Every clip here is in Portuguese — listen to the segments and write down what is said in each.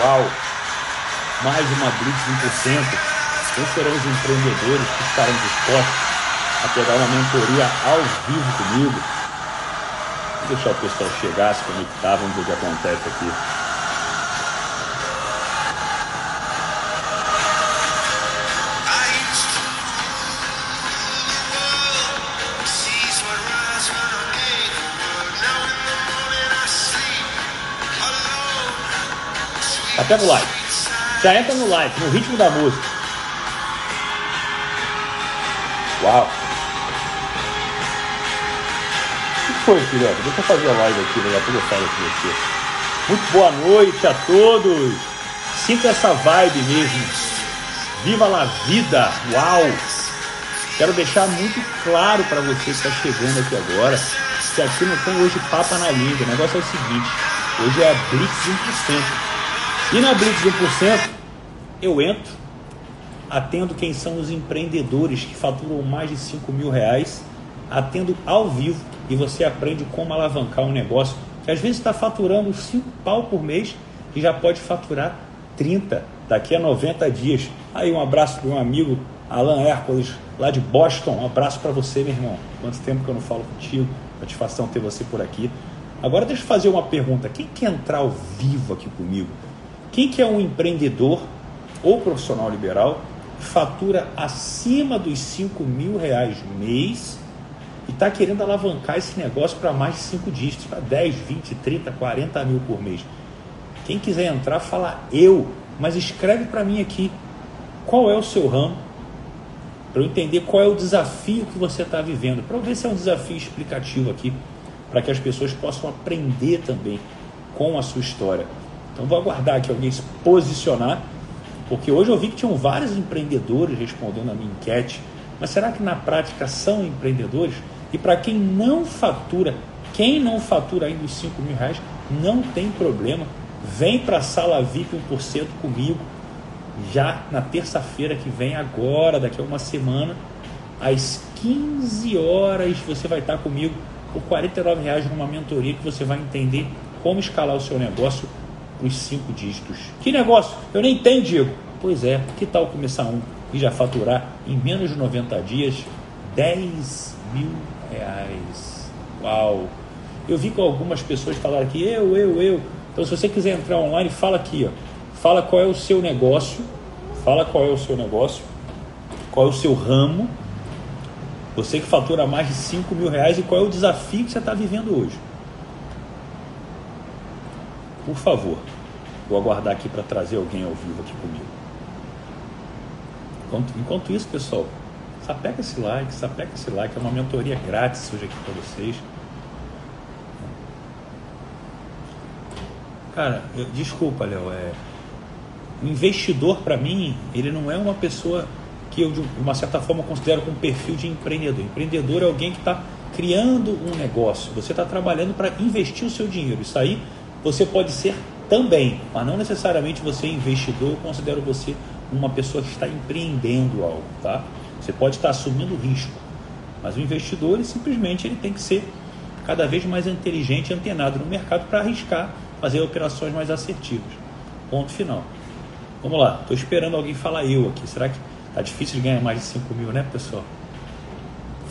Uau! Mais uma Blitz 1%. Então serão os empreendedores que estarão dispostos a pegar uma mentoria ao vivo comigo. Vou deixar o pessoal chegar, se conectar, vamos ver o que acontece aqui. Até no live. Já entra no live, no ritmo da música. Uau! O que foi, filhote? Deixa eu fazer a live aqui, daqui a pouco eu falo com você. Muito boa noite a todos. Sinta essa vibe mesmo. Viva la vida! Uau! Quero deixar muito claro para você que está chegando aqui agora que aqui não tem hoje papa na língua. O negócio é o seguinte: hoje é a Blitz 1%. E na Blitz 1%, eu entro, atendo quem são os empreendedores que faturam mais de 5 mil reais, atendo ao vivo e você aprende como alavancar um negócio que às vezes está faturando 5 pau por mês e já pode faturar 30 daqui a 90 dias. Aí um abraço para o meu amigo Alan Hércules, lá de Boston. Um abraço para você, meu irmão. Quanto tempo que eu não falo contigo, satisfação ter você por aqui. Agora deixa eu fazer uma pergunta, quem quer entrar ao vivo aqui comigo? Quem que é um empreendedor ou profissional liberal que fatura acima dos 5 mil reais mês e está querendo alavancar esse negócio para mais de 5 dígitos, para 10, 20, 30, 40 mil por mês? Quem quiser entrar, fala eu, mas escreve para mim aqui qual é o seu ramo, para eu entender qual é o desafio que você está vivendo, para eu ver se é um desafio explicativo aqui, para que as pessoas possam aprender também com a sua história. Então vou aguardar que alguém se posicionar, porque hoje eu vi que tinham vários empreendedores respondendo a minha enquete, mas será que na prática são empreendedores? E para quem não fatura ainda os 5 mil reais, não tem problema, vem para a Sala VIP 1% comigo, já na terça-feira que vem agora, daqui a uma semana, às 15 horas você vai estar comigo por 49 reais numa mentoria que você vai entender como escalar o seu negócio os 5 dígitos. Que negócio? Eu nem tenho, Diego. Pois é, que tal começar um e já faturar em menos de 90 dias 10 mil reais? Uau! Eu vi que algumas pessoas falaram aqui, eu. Então, se você quiser entrar online, fala aqui, ó. Fala qual é o seu negócio, qual é o seu ramo, você que fatura mais de 5 mil reais e qual é o desafio que você está vivendo hoje. Por favor, vou aguardar aqui para trazer alguém ao vivo aqui comigo. Enquanto isso, pessoal, sapeca esse like, é uma mentoria grátis hoje aqui para vocês. Cara, desculpa, Léo, um investidor para mim, ele não é uma pessoa que eu de uma certa forma considero como perfil de empreendedor. Empreendedor é alguém que está criando um negócio, você está trabalhando para investir o seu dinheiro, isso aí. Você pode ser também, mas não necessariamente você é investidor. Eu considero você uma pessoa que está empreendendo algo, tá? Você pode estar assumindo risco, mas o investidor, ele, simplesmente, ele tem que ser cada vez mais inteligente e antenado no mercado para arriscar, fazer operações mais assertivas. Ponto final. Vamos lá, estou esperando alguém falar eu aqui. Será que tá difícil de ganhar mais de 5 mil, né, pessoal?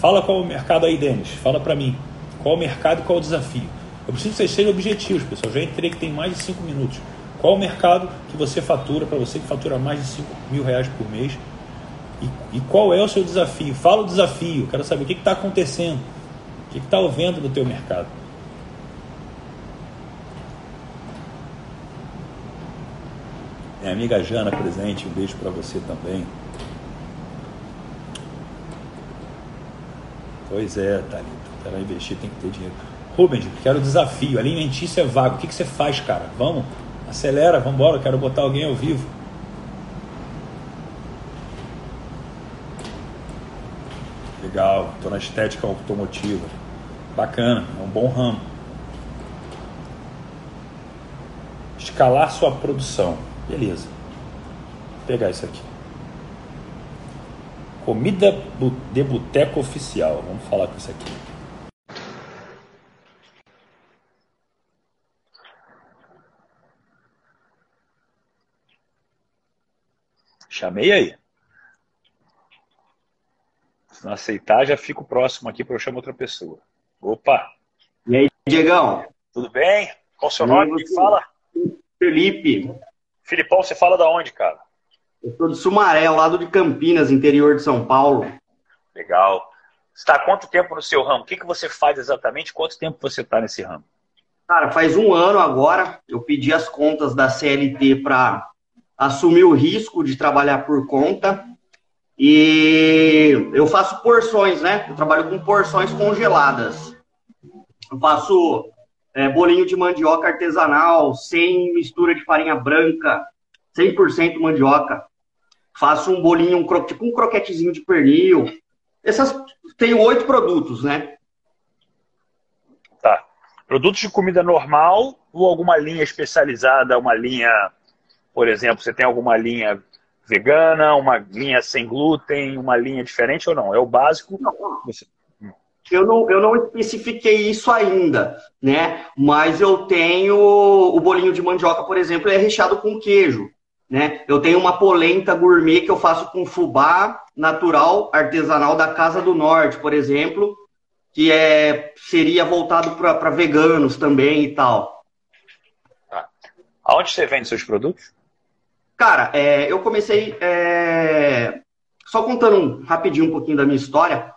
Fala qual é o mercado aí, Denis. Fala para mim. Qual é o mercado e qual é o desafio? Eu preciso que vocês sejam objetivos, pessoal. Já entrei que tem mais de 5 minutos. Qual o mercado que você fatura, para você que fatura mais de 5 mil reais por mês? E qual é o seu desafio? Fala o desafio. Quero saber o que está acontecendo. O que está havendo no teu mercado? Minha amiga Jana presente. Um beijo para você também. Pois é, Thalita. Para investir tem que ter dinheiro. Rubens, quero desafio, alimentício é vago, o que você faz, cara? Vamos, acelera, vamos embora, quero botar alguém ao vivo. Legal, estou na estética automotiva, bacana, é um bom ramo. Escalar sua produção, beleza. Vou pegar isso aqui. Comida de Boteco Oficial, vamos falar com isso aqui. Chamei aí. Se não aceitar, já fico próximo aqui para eu chamar outra pessoa. Opa! E aí, Diegão? Tudo bem? Qual o seu nome? Me fala. Felipe. Filipão, você fala da onde, cara? Eu sou de Sumaré, ao lado de Campinas, interior de São Paulo. Legal. Você está há quanto tempo no seu ramo? O que, que você faz exatamente? Quanto tempo você está nesse ramo? Cara, faz um ano agora. Eu pedi as contas da CLT para assumir o risco de trabalhar por conta. E eu faço porções, né? Eu trabalho com porções congeladas. Eu faço bolinho de mandioca artesanal, sem mistura de farinha branca, 100% mandioca. Faço um bolinho, tipo um croquetezinho de pernil. Tenho 8 produtos, né? Tá. Produtos de comida normal ou alguma linha especializada, uma linha... Por exemplo, você tem alguma linha vegana, uma linha sem glúten, uma linha diferente ou não? É o básico? Não. Eu não especifiquei isso ainda, né? Mas eu tenho o bolinho de mandioca, por exemplo, é recheado com queijo, né? Eu tenho uma polenta gourmet que eu faço com fubá natural, artesanal da Casa do Norte, por exemplo, que seria voltado para veganos também e tal. Aonde você vende seus produtos? Cara, eu comecei... Só contando rapidinho um pouquinho da minha história.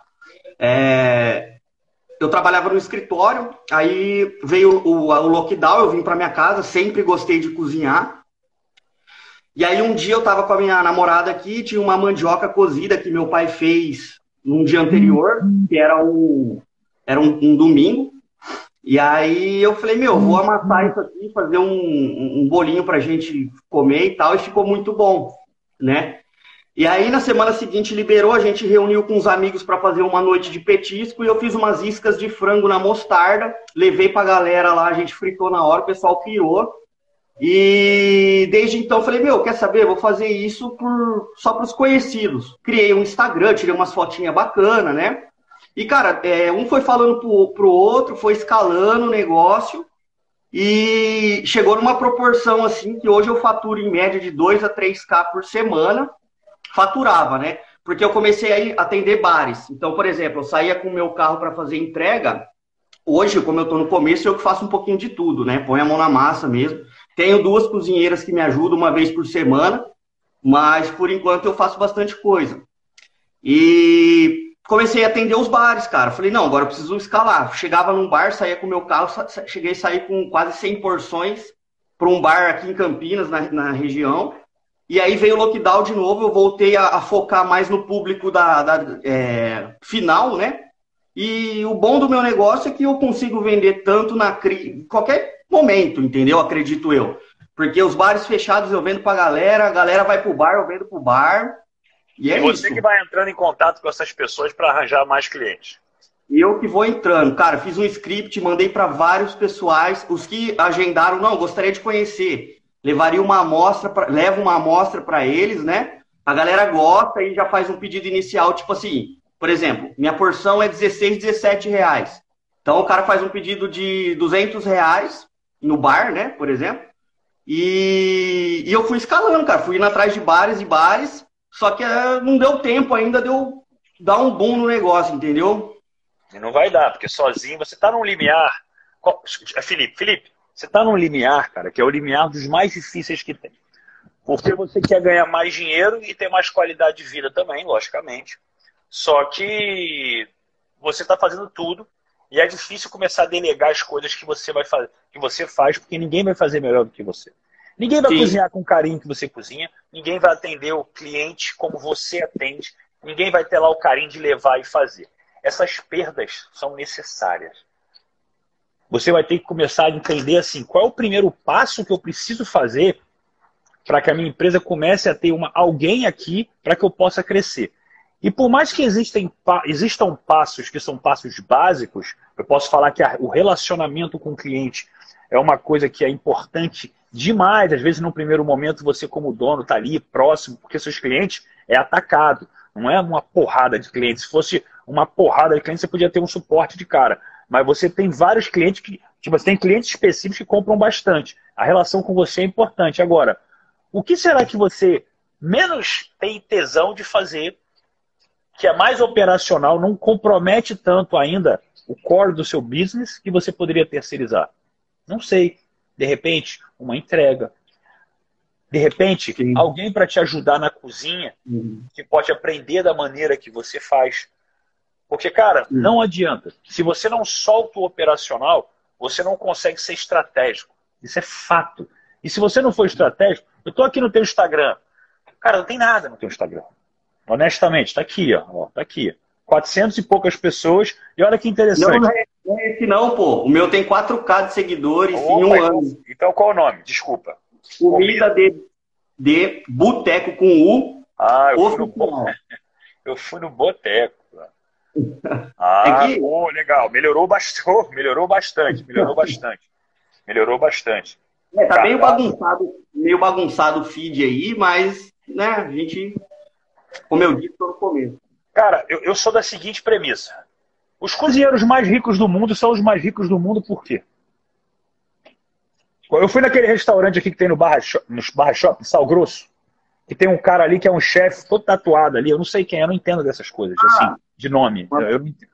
Eu trabalhava no escritório, aí veio o lockdown, eu vim pra minha casa, sempre gostei de cozinhar. E aí um dia eu tava com a minha namorada aqui, tinha uma mandioca cozida que meu pai fez num dia anterior, que era um domingo. E aí eu falei, vou amassar isso aqui, fazer um bolinho pra gente comer e tal, e ficou muito bom, né? E aí na semana seguinte liberou, a gente reuniu com os amigos pra fazer uma noite de petisco, e eu fiz umas iscas de frango na mostarda, levei pra galera lá, a gente fritou na hora, o pessoal pirou, e desde então eu falei, quer saber, vou fazer isso só pros conhecidos. Criei um Instagram, tirei umas fotinhas bacanas, né? E, cara, um foi falando pro outro, foi escalando o negócio e chegou numa proporção, assim, que hoje eu faturo em média de 2 a 3K por semana. Faturava, né? Porque eu comecei a atender bares. Então, por exemplo, eu saía com o meu carro para fazer entrega. Hoje, como eu tô no começo, eu que faço um pouquinho de tudo, né? Põe a mão na massa mesmo. Tenho 2 cozinheiras que me ajudam uma vez por semana, mas, por enquanto, eu faço bastante coisa. E... comecei a atender os bares, cara. Falei, não, agora eu preciso escalar. Chegava num bar, saía com o meu carro, cheguei a sair com quase 100 porções para um bar aqui em Campinas, na região. E aí veio o lockdown de novo, eu voltei a focar mais no público final, né? E o bom do meu negócio é que eu consigo vender tanto qualquer momento, entendeu? Acredito eu. Porque os bares fechados eu vendo pra galera, a galera vai pro bar, eu vendo pro bar... E é você isso. Que vai entrando em contato com essas pessoas para arranjar mais clientes. Eu que vou entrando. Cara, fiz um script, mandei para vários pessoais. Os que agendaram, gostaria de conhecer. Levaria uma amostra, levo uma amostra para eles, né? A galera gosta e já faz um pedido inicial, tipo assim, por exemplo, minha porção é R$16, R$17. Então o cara faz um pedido de R$200 no bar, né, por exemplo. E eu fui escalando, cara. Fui indo atrás de bares e bares. Só que não deu tempo ainda de eu dar um boom no negócio, entendeu? E não vai dar, porque sozinho você tá num limiar... Felipe, você tá num limiar, cara, que é o limiar dos mais difíceis que tem. Porque você quer ganhar mais dinheiro e ter mais qualidade de vida também, logicamente. Só que você tá fazendo tudo e é difícil começar a delegar as coisas que você vai fazer, que você faz, porque ninguém vai fazer melhor do que você. Ninguém vai cozinhar com o carinho que você cozinha, ninguém vai atender o cliente como você atende, ninguém vai ter lá o carinho de levar e fazer. Essas perdas são necessárias. Você vai ter que começar a entender assim, qual é o primeiro passo que eu preciso fazer para que a minha empresa comece a ter alguém aqui para que eu possa crescer. E por mais que existam passos que são passos básicos, eu posso falar que o relacionamento com o cliente é uma coisa que é importante demais. Às vezes, no primeiro momento, você como dono está ali próximo, porque seus clientes é atacado. Não é uma porrada de clientes. Se fosse uma porrada de clientes, você podia ter um suporte de cara. Mas você tem vários clientes que... Tipo, você tem clientes específicos que compram bastante. A relação com você é importante. Agora, o que será que você menos tem tesão de fazer, que é mais operacional, não compromete tanto ainda o core do seu business que você poderia terceirizar. Não sei. De repente, uma entrega. De repente, sim, alguém para te ajudar na cozinha, uhum, que pode aprender da maneira que você faz. Porque, cara, uhum, não adianta. Se você não solta o operacional, você não consegue ser estratégico. Isso é fato. E se você não for estratégico, eu tô aqui no teu Instagram. Cara, não tem nada no teu Instagram. Honestamente, tá aqui, ó. Tá aqui. 400 e poucas pessoas. E olha que interessante. Não é esse não, pô. O meu tem 4K de seguidores em um ano. Então qual é o nome? Desculpa. Comida de Boteco com U. Ah, eu fui no Boteco. Ah, é bom, legal. Melhorou bastante. É, tá meio bagunçado o feed aí, mas, né, a gente, como eu disse, tô no começo. Cara, eu sou da seguinte premissa. Os cozinheiros mais ricos do mundo são os mais ricos do mundo por quê? Eu fui naquele restaurante aqui que tem no Barra Shopping, Sal Grosso, que tem um cara ali que é um chefe todo tatuado ali. Eu não sei quem é, eu não entendo dessas coisas, assim, de nome. Eu não entendo.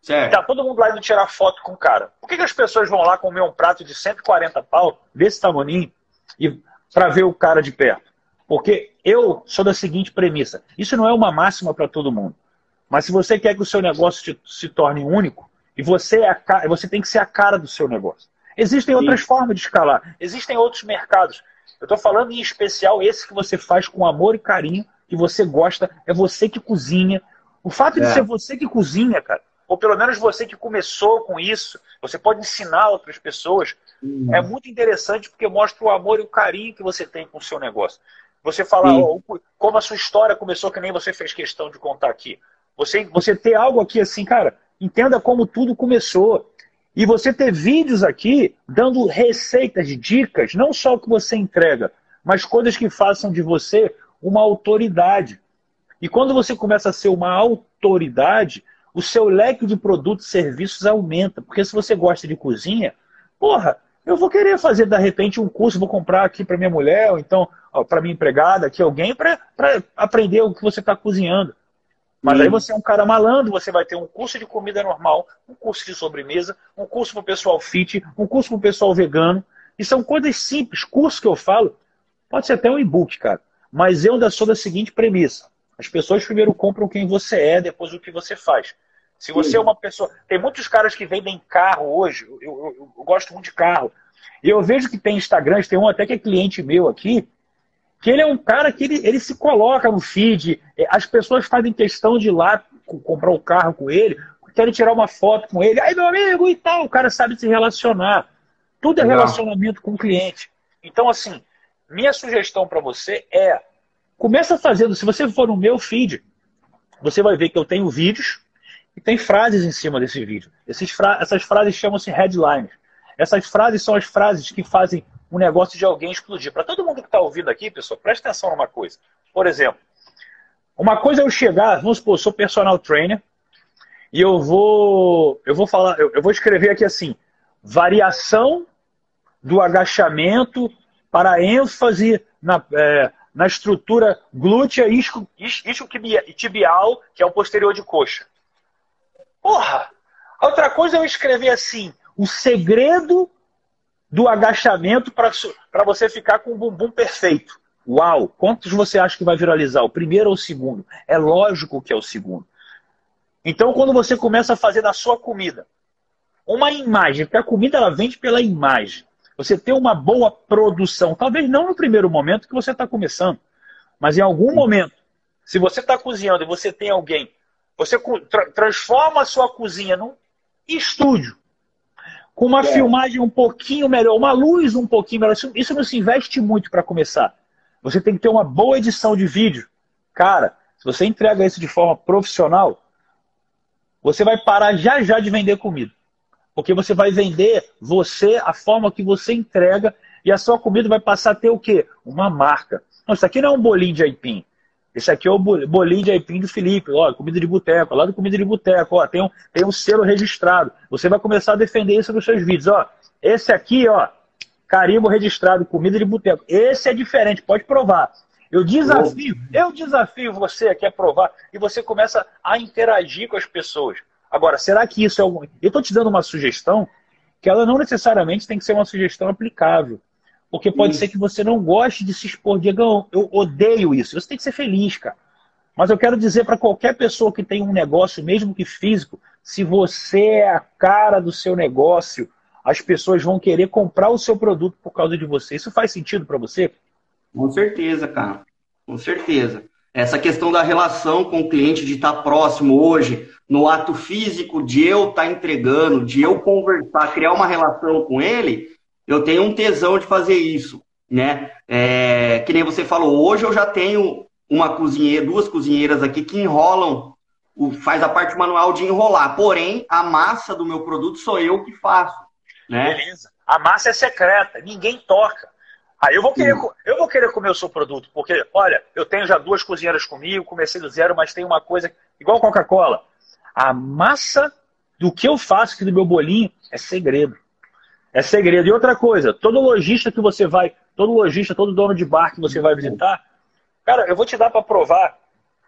Certo. Tá todo mundo lá indo tirar foto com o cara. Por que que as pessoas vão lá comer um prato de 140 pau, desse tamanho, pra ver o cara de perto? Porque eu sou da seguinte premissa. Isso não é uma máxima para todo mundo. Mas se você quer que o seu negócio se torne único, e você tem que ser a cara do seu negócio. Existem outras formas de escalar. Existem outros mercados. Eu estou falando em especial esse que você faz com amor e carinho, que você gosta, é você que cozinha. O fato de ser você que cozinha, cara, ou pelo menos você que começou com isso, você pode ensinar outras pessoas. É muito interessante porque mostra o amor e o carinho que você tem com o seu negócio. Você falar como a sua história começou, que nem você fez questão de contar aqui. Você ter algo aqui assim, cara, entenda como tudo começou. E você ter vídeos aqui dando receitas, dicas, não só o que você entrega, mas coisas que façam de você uma autoridade. E quando você começa a ser uma autoridade, o seu leque de produtos e serviços aumenta. Porque se você gosta de cozinha, porra, eu vou querer fazer, de repente, um curso, vou comprar aqui para minha mulher, ou então para minha empregada, aqui alguém, para aprender o que você está cozinhando. Mas aí você é um cara malandro, você vai ter um curso de comida normal, um curso de sobremesa, um curso para o pessoal fit, um curso para o pessoal vegano. E são coisas simples. Curso que eu falo, pode ser até um e-book, cara. Mas eu ainda sou da seguinte premissa. As pessoas primeiro compram quem você é, depois o que você faz. Se você é uma pessoa... Tem muitos caras que vendem carro hoje. Eu gosto muito de carro. E eu vejo que tem Instagrams, tem um até que é cliente meu aqui, que ele é um cara que ele se coloca no feed, as pessoas fazem questão de ir lá comprar um carro com ele, querem tirar uma foto com ele, aí meu amigo e tal, o cara sabe se relacionar. Tudo é relacionamento com o cliente. Então, assim, minha sugestão para você é, começa fazendo, se você for no meu feed, você vai ver que eu tenho vídeos e tem frases em cima desse vídeo. Essas frases chamam-se headlines. Essas frases são as frases que fazem um negócio de alguém explodir. Para todo mundo que está ouvindo aqui, pessoal, presta atenção numa coisa. Por exemplo, uma coisa é eu chegar, vamos supor, eu sou personal trainer, e eu vou escrever aqui assim, variação do agachamento para ênfase na estrutura glútea isquiotibial, que é o posterior de coxa. Porra! Outra coisa é eu escrever assim, o segredo do agachamento para você ficar com o bumbum perfeito. Uau! Quantos você acha que vai viralizar? O primeiro ou o segundo? É lógico que é o segundo. Então, quando você começa a fazer da sua comida uma imagem, porque a comida ela vende pela imagem. Você tem uma boa produção. Talvez não no primeiro momento que você está começando, mas em algum momento, se você está cozinhando e você tem alguém, você transforma a sua cozinha num estúdio, com uma filmagem um pouquinho melhor, uma luz um pouquinho melhor. Isso não se investe muito para começar. Você tem que ter uma boa edição de vídeo. Cara, se você entrega isso de forma profissional, você vai parar já de vender comida. Porque você vai vender você, a forma que você entrega, e a sua comida vai passar a ter o quê? Uma marca. Não, isso aqui não é um bolinho de aipim. Esse aqui é o bolinho de aipim do Felipe, ó, comida de boteco, lá do comida de boteco, ó, tem um selo registrado. Você vai começar a defender isso nos seus vídeos, ó. Esse aqui, ó, carimbo registrado, comida de boteco. Esse é diferente, pode provar. Eu desafio você aqui a provar e você começa a interagir com as pessoas. Agora, será que isso é algum... Eu estou te dando uma sugestão que ela não necessariamente tem que ser uma sugestão aplicável. Porque pode ser que você não goste de se expor. Diegão, eu odeio isso. Você tem que ser feliz, cara. Mas eu quero dizer para qualquer pessoa que tem um negócio, mesmo que físico, se você é a cara do seu negócio, as pessoas vão querer comprar o seu produto por causa de você. Isso faz sentido para você? Com certeza, cara. Com certeza. Essa questão da relação com o cliente, de estar próximo hoje, no ato físico, de eu estar entregando, de eu conversar, criar uma relação com ele, eu tenho um tesão de fazer isso, né? Que nem você falou, hoje eu já tenho uma cozinheira, duas cozinheiras aqui que enrolam, faz a parte manual de enrolar, porém, a massa do meu produto sou eu que faço, né? Beleza. A massa é secreta, ninguém toca. Aí eu vou querer comer o seu produto, porque, olha, eu tenho já duas cozinheiras comigo, comecei do zero, mas tem uma coisa, igual Coca-Cola, a massa do que eu faço aqui do meu bolinho é segredo. É segredo. E outra coisa, todo lojista que você vai, todo lojista, todo dono de bar que você vai visitar, cara, eu vou te dar para provar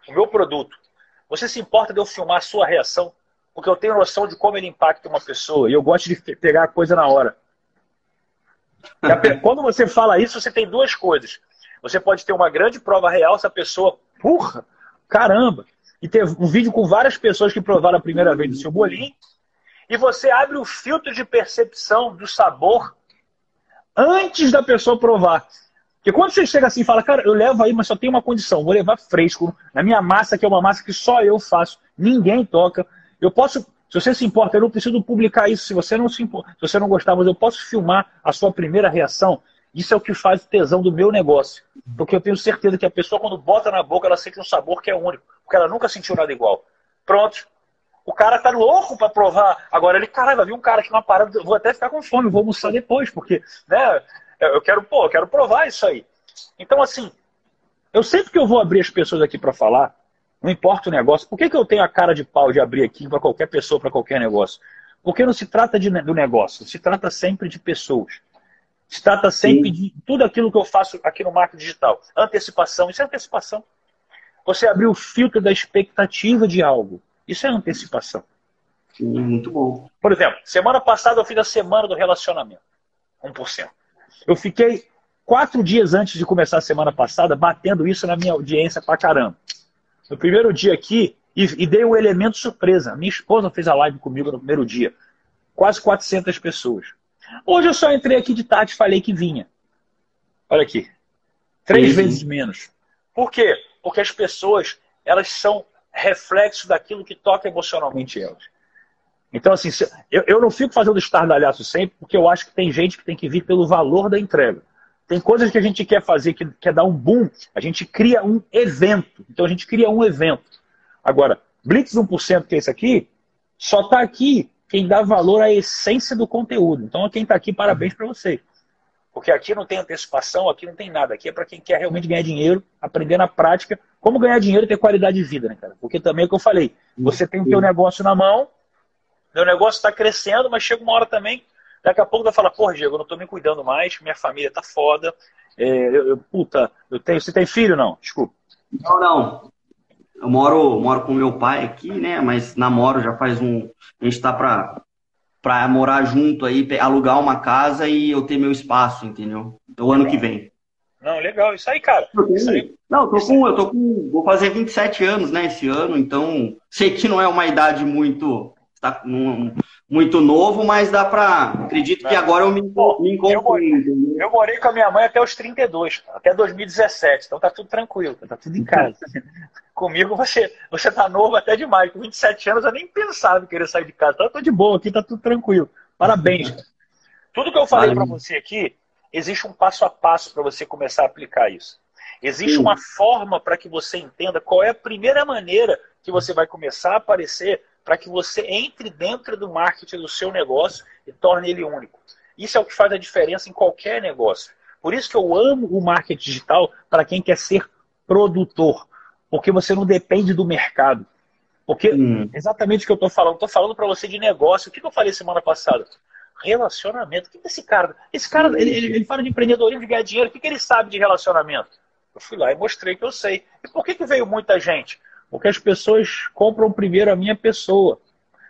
o meu produto. Você se importa de eu filmar a sua reação? Porque eu tenho noção de como ele impacta uma pessoa e eu gosto de pegar a coisa na hora. Quando você fala isso, você tem duas coisas. Você pode ter uma grande prova real se a pessoa, porra, caramba, e ter um vídeo com várias pessoas que provaram a primeira vez do seu bolinho. E você abre o filtro de percepção do sabor antes da pessoa provar. Porque quando você chega assim e fala, cara, eu levo aí, mas só tem uma condição, vou levar fresco, na minha massa, que é uma massa que só eu faço, ninguém toca. Eu posso, se você se importa, eu não preciso publicar isso, se você não se importa, se você não gostar, mas eu posso filmar a sua primeira reação. Isso é o que faz o tesão do meu negócio. Porque eu tenho certeza que a pessoa, quando bota na boca, ela sente um sabor que é único, porque ela nunca sentiu nada igual. Pronto. O cara tá louco pra provar. Agora ele, caralho, vai vir um cara aqui, uma parada, vou até ficar com fome, vou almoçar depois, porque, né, eu quero provar isso aí. Então, assim, eu sempre que eu vou abrir as pessoas aqui pra falar, não importa o negócio, por que que eu tenho a cara de pau de abrir aqui pra qualquer pessoa, pra qualquer negócio? Porque não se trata do negócio, se trata sempre de pessoas. Se trata sempre de tudo aquilo que eu faço aqui no marketing digital. Antecipação, isso é antecipação. Você abrir o filtro da expectativa de algo. Isso é antecipação. Sim, muito bom. Por exemplo, semana passada eu fiz a semana do relacionamento. 1%. Eu fiquei 4 dias antes de começar a semana passada batendo isso na minha audiência pra caramba. No primeiro dia aqui, e dei um elemento surpresa. Minha esposa fez a live comigo no primeiro dia. Quase 400 pessoas. Hoje eu só entrei aqui de tarde e falei que vinha. Olha aqui. 3 vezes menos. Por quê? Porque as pessoas, elas são... reflexo daquilo que toca emocionalmente elas. Então, assim, eu não fico fazendo estardalhaço sempre, porque eu acho que tem gente que tem que vir pelo valor da entrega. Tem coisas que a gente quer fazer, que quer dar um boom, a gente cria um evento. Então, a gente cria um evento. Agora, Blitz 1%, que é isso aqui, só está aqui quem dá valor à essência do conteúdo. Então, quem está aqui, parabéns para vocês. Porque aqui não tem antecipação, aqui não tem nada. Aqui é para quem quer realmente ganhar dinheiro, aprender na prática como ganhar dinheiro e ter qualidade de vida, né, cara? Porque também é o que eu falei, você tem o teu negócio na mão, meu negócio está crescendo, mas chega uma hora também, daqui a pouco vai falar, porra, Diego, eu não estou me cuidando mais, minha família tá foda, você tem filho não? Desculpa. Não. Eu moro com meu pai aqui, né, mas namoro já faz um... A gente tá pra morar junto aí, alugar uma casa e eu ter meu espaço, entendeu? Então, ano que vem. Não, legal. Isso aí, cara. Isso aí. Não, eu tô com... Vou fazer 27 anos, né, esse ano, então... Sei que não é uma idade muito... muito novo, mas dá pra... Acredito que agora eu me encontro. Eu morei com a minha mãe até os 32, até 2017. Então tá tudo tranquilo, tá tudo em casa. Comigo você tá novo até demais. Com 27 anos eu nem pensava em querer sair de casa. Então eu tô de boa aqui, tá tudo tranquilo. Parabéns. Tudo que eu falei pra você aqui, existe um passo a passo pra você começar a aplicar isso. Existe uma forma pra que você entenda qual é a primeira maneira que você vai começar a aparecer para que você entre dentro do marketing do seu negócio e torne ele único. Isso é o que faz a diferença em qualquer negócio. Por isso que eu amo o marketing digital para quem quer ser produtor. Porque você não depende do mercado. Porque exatamente o que eu estou falando. Estou falando para você de negócio. O que eu falei semana passada? Relacionamento. O que é esse cara? Esse cara, ele fala de empreendedorismo, de ganhar dinheiro. O que ele sabe de relacionamento? Eu fui lá e mostrei que eu sei. E por que veio muita gente? Porque as pessoas compram primeiro a minha pessoa.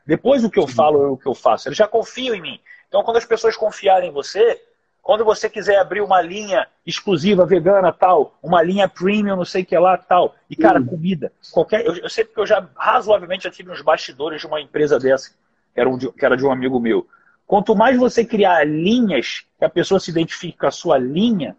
Depois o que eu falo é o que eu faço. Eles já confiam em mim. Então, quando as pessoas confiarem em você, quando você quiser abrir uma linha exclusiva, vegana, tal, uma linha premium, não sei o que lá, tal, e, cara, comida. Qualquer... Eu sei porque eu já, razoavelmente, já tive uns bastidores de uma empresa dessa, que era de um amigo meu. Quanto mais você criar linhas, que a pessoa se identifique com a sua linha,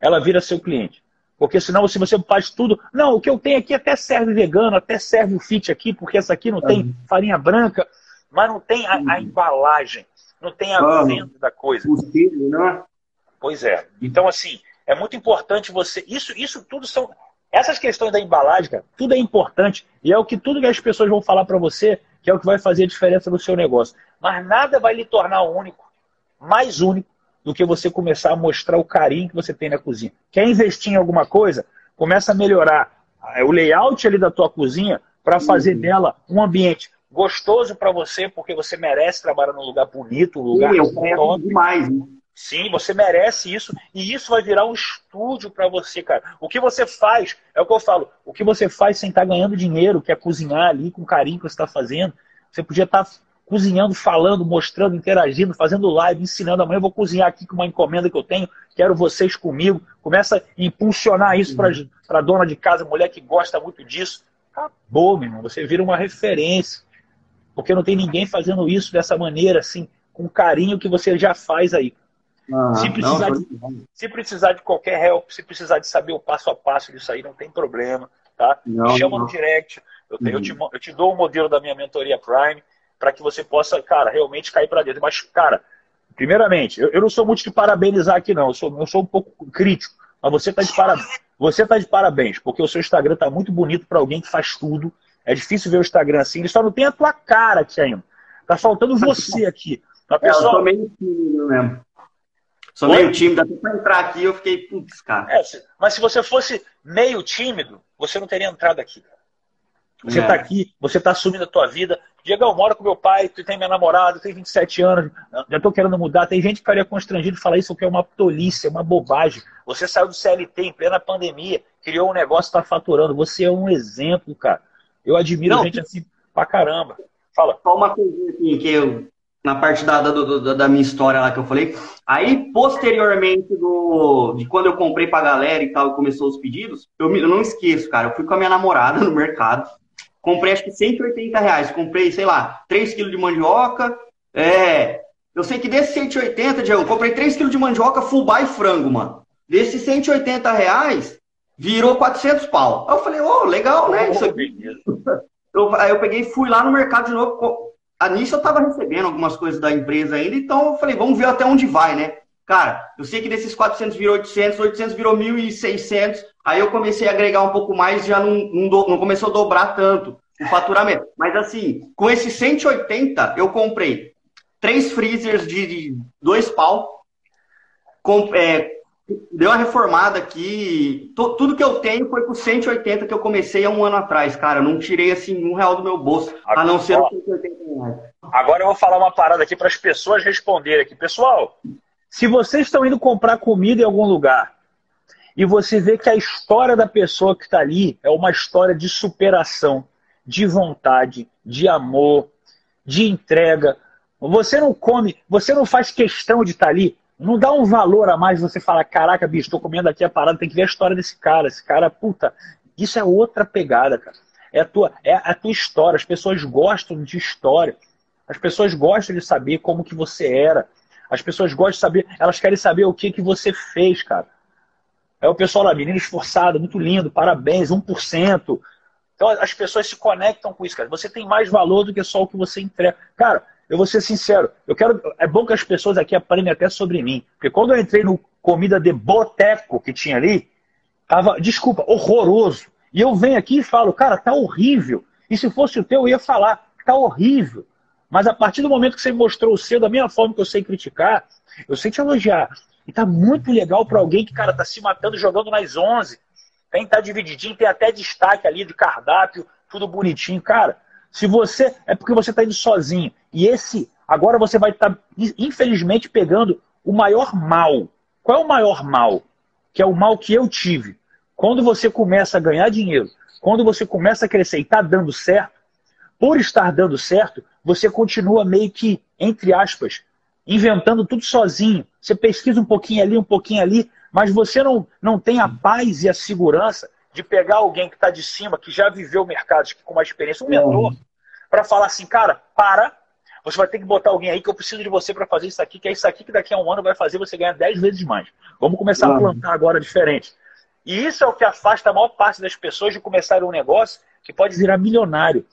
ela vira seu cliente. Porque senão, se você faz tudo... Não, o que eu tenho aqui até serve vegano, até serve o fit aqui, porque essa aqui não tem farinha branca, mas não tem a embalagem, não tem a venda da coisa. Possível, né? Pois é. Então, assim, é muito importante você... Isso tudo são... Essas questões da embalagem, cara, tudo é importante. E é o que tudo que as pessoas vão falar para você, que é o que vai fazer a diferença no seu negócio. Mas nada vai lhe tornar único, mais único, do que você começar a mostrar o carinho que você tem na cozinha. Quer investir em alguma coisa? Começa a melhorar o layout ali da tua cozinha para fazer dela um ambiente gostoso para você, porque você merece trabalhar num lugar bonito, um lugar top. Demais, né? Sim, você merece isso. E isso vai virar um estúdio para você, cara. O que você faz, é o que eu falo, o que você faz sem estar ganhando dinheiro, que é cozinhar ali com o carinho que você está fazendo. Você podia estar... cozinhando, falando, mostrando, interagindo, fazendo live, ensinando. Amanhã eu vou cozinhar aqui com uma encomenda que eu tenho, quero vocês comigo. Começa a impulsionar isso para dona de casa, mulher que gosta muito disso. Acabou, meu irmão. Você vira uma referência. Porque não tem ninguém fazendo isso dessa maneira, assim, com o carinho que você já faz aí. Se precisar de qualquer help, se precisar de saber o passo a passo disso aí, não tem problema, tá? Me chama no direct. Eu te dou o modelo da minha mentoria Prime, para que você possa, cara, realmente cair para dentro. Mas, cara, primeiramente, eu não sou muito de parabenizar aqui, não. Eu sou um pouco crítico. Mas você tá de parabéns, porque o seu Instagram tá muito bonito para alguém que faz tudo. É difícil ver o Instagram assim. Ele só não tem a tua cara aqui ainda. Tá faltando você aqui. Uma pessoa... Eu sou meio tímido mesmo. Sou meio tímido. Até para entrar aqui eu fiquei, putz, cara. É, mas se você fosse meio tímido, você não teria entrado aqui, cara. Você tá aqui, você tá assumindo a tua vida. Diegão, eu moro com meu pai, tu tem minha namorada, tem 27 anos, já tô querendo mudar. Tem gente que ficaria constrangido de falar isso, que é uma tolice, é uma bobagem. Você saiu do CLT em plena pandemia, criou um negócio, tá faturando. Você é um exemplo, cara. Eu admiro gente assim pra caramba. Fala. Só uma coisinha assim, que eu, na parte da minha história lá que eu falei. Aí, posteriormente, de quando eu comprei pra galera e tal, e começou os pedidos, eu não esqueço, cara. Eu fui com a minha namorada no mercado. Comprei acho que R$180. Comprei, sei lá, 3 kg de mandioca. Eu sei que desses 180, Diego, comprei 3 kg de mandioca, fubá e frango, mano. Desses R$180, virou 400 pau. Aí eu falei, legal, né? Isso aqui. Aí eu peguei e fui lá no mercado de novo. Nisso eu tava recebendo algumas coisas da empresa ainda, então eu falei, vamos ver até onde vai, né? Cara, eu sei que desses 400 virou 800, 800 virou 1.600. Aí eu comecei a agregar um pouco mais, já não começou a dobrar tanto o faturamento. Mas assim, com esses 180, eu comprei 3 freezers de 2 pau. Deu uma reformada aqui. Tudo que eu tenho foi com 180 que eu comecei há um ano atrás, cara. Eu não tirei assim R$1 do meu bolso, agora, a não ser os 180 reais. Agora eu vou falar uma parada aqui para as pessoas responderem aqui. Pessoal, se vocês estão indo comprar comida em algum lugar, e você vê que a história da pessoa que está ali é uma história de superação, de vontade, de amor, de entrega. Você não come, você não faz questão de estar ali, não dá um valor a mais, você fala, caraca, bicho, estou comendo aqui a parada, tem que ver a história desse cara. Esse cara, puta, isso é outra pegada, cara. É a tua história, as pessoas gostam de história. As pessoas gostam de saber como que você era. As pessoas gostam de saber, elas querem saber o que você fez, cara. É o pessoal lá, menino esforçado, muito lindo, parabéns, 1%. Então as pessoas se conectam com isso, cara. Você tem mais valor do que só o que você entrega. Cara, eu vou ser sincero, é bom que as pessoas aqui aprendem até sobre mim. Porque quando eu entrei no Comida de Boteco que tinha ali, tava, desculpa, horroroso. E eu venho aqui e falo, cara, tá horrível. E se fosse o teu, eu ia falar, tá horrível. Mas a partir do momento que você mostrou o seu, da mesma forma que eu sei criticar, eu sei te elogiar. E tá muito legal para alguém que, cara, tá se matando jogando nas 11. Tá divididinho, tem até destaque ali de cardápio, tudo bonitinho. Cara, se você... É porque você tá indo sozinho. E agora você vai estar, infelizmente, pegando o maior mal. Qual é o maior mal? Que é o mal que eu tive. Quando você começa a ganhar dinheiro, quando você começa a crescer e está dando certo, por estar dando certo, você continua meio que, entre aspas, inventando tudo sozinho. Você pesquisa um pouquinho ali, mas você não tem a paz e a segurança de pegar alguém que está de cima, que já viveu o mercado, que com uma experiência, um mentor, para falar assim, cara, para, você vai ter que botar alguém aí que eu preciso de você para fazer isso aqui, que é isso aqui que daqui a um ano vai fazer você ganhar 10 vezes mais. Vamos começar a plantar agora diferente. E isso é o que afasta a maior parte das pessoas de começar um negócio que pode virar milionário.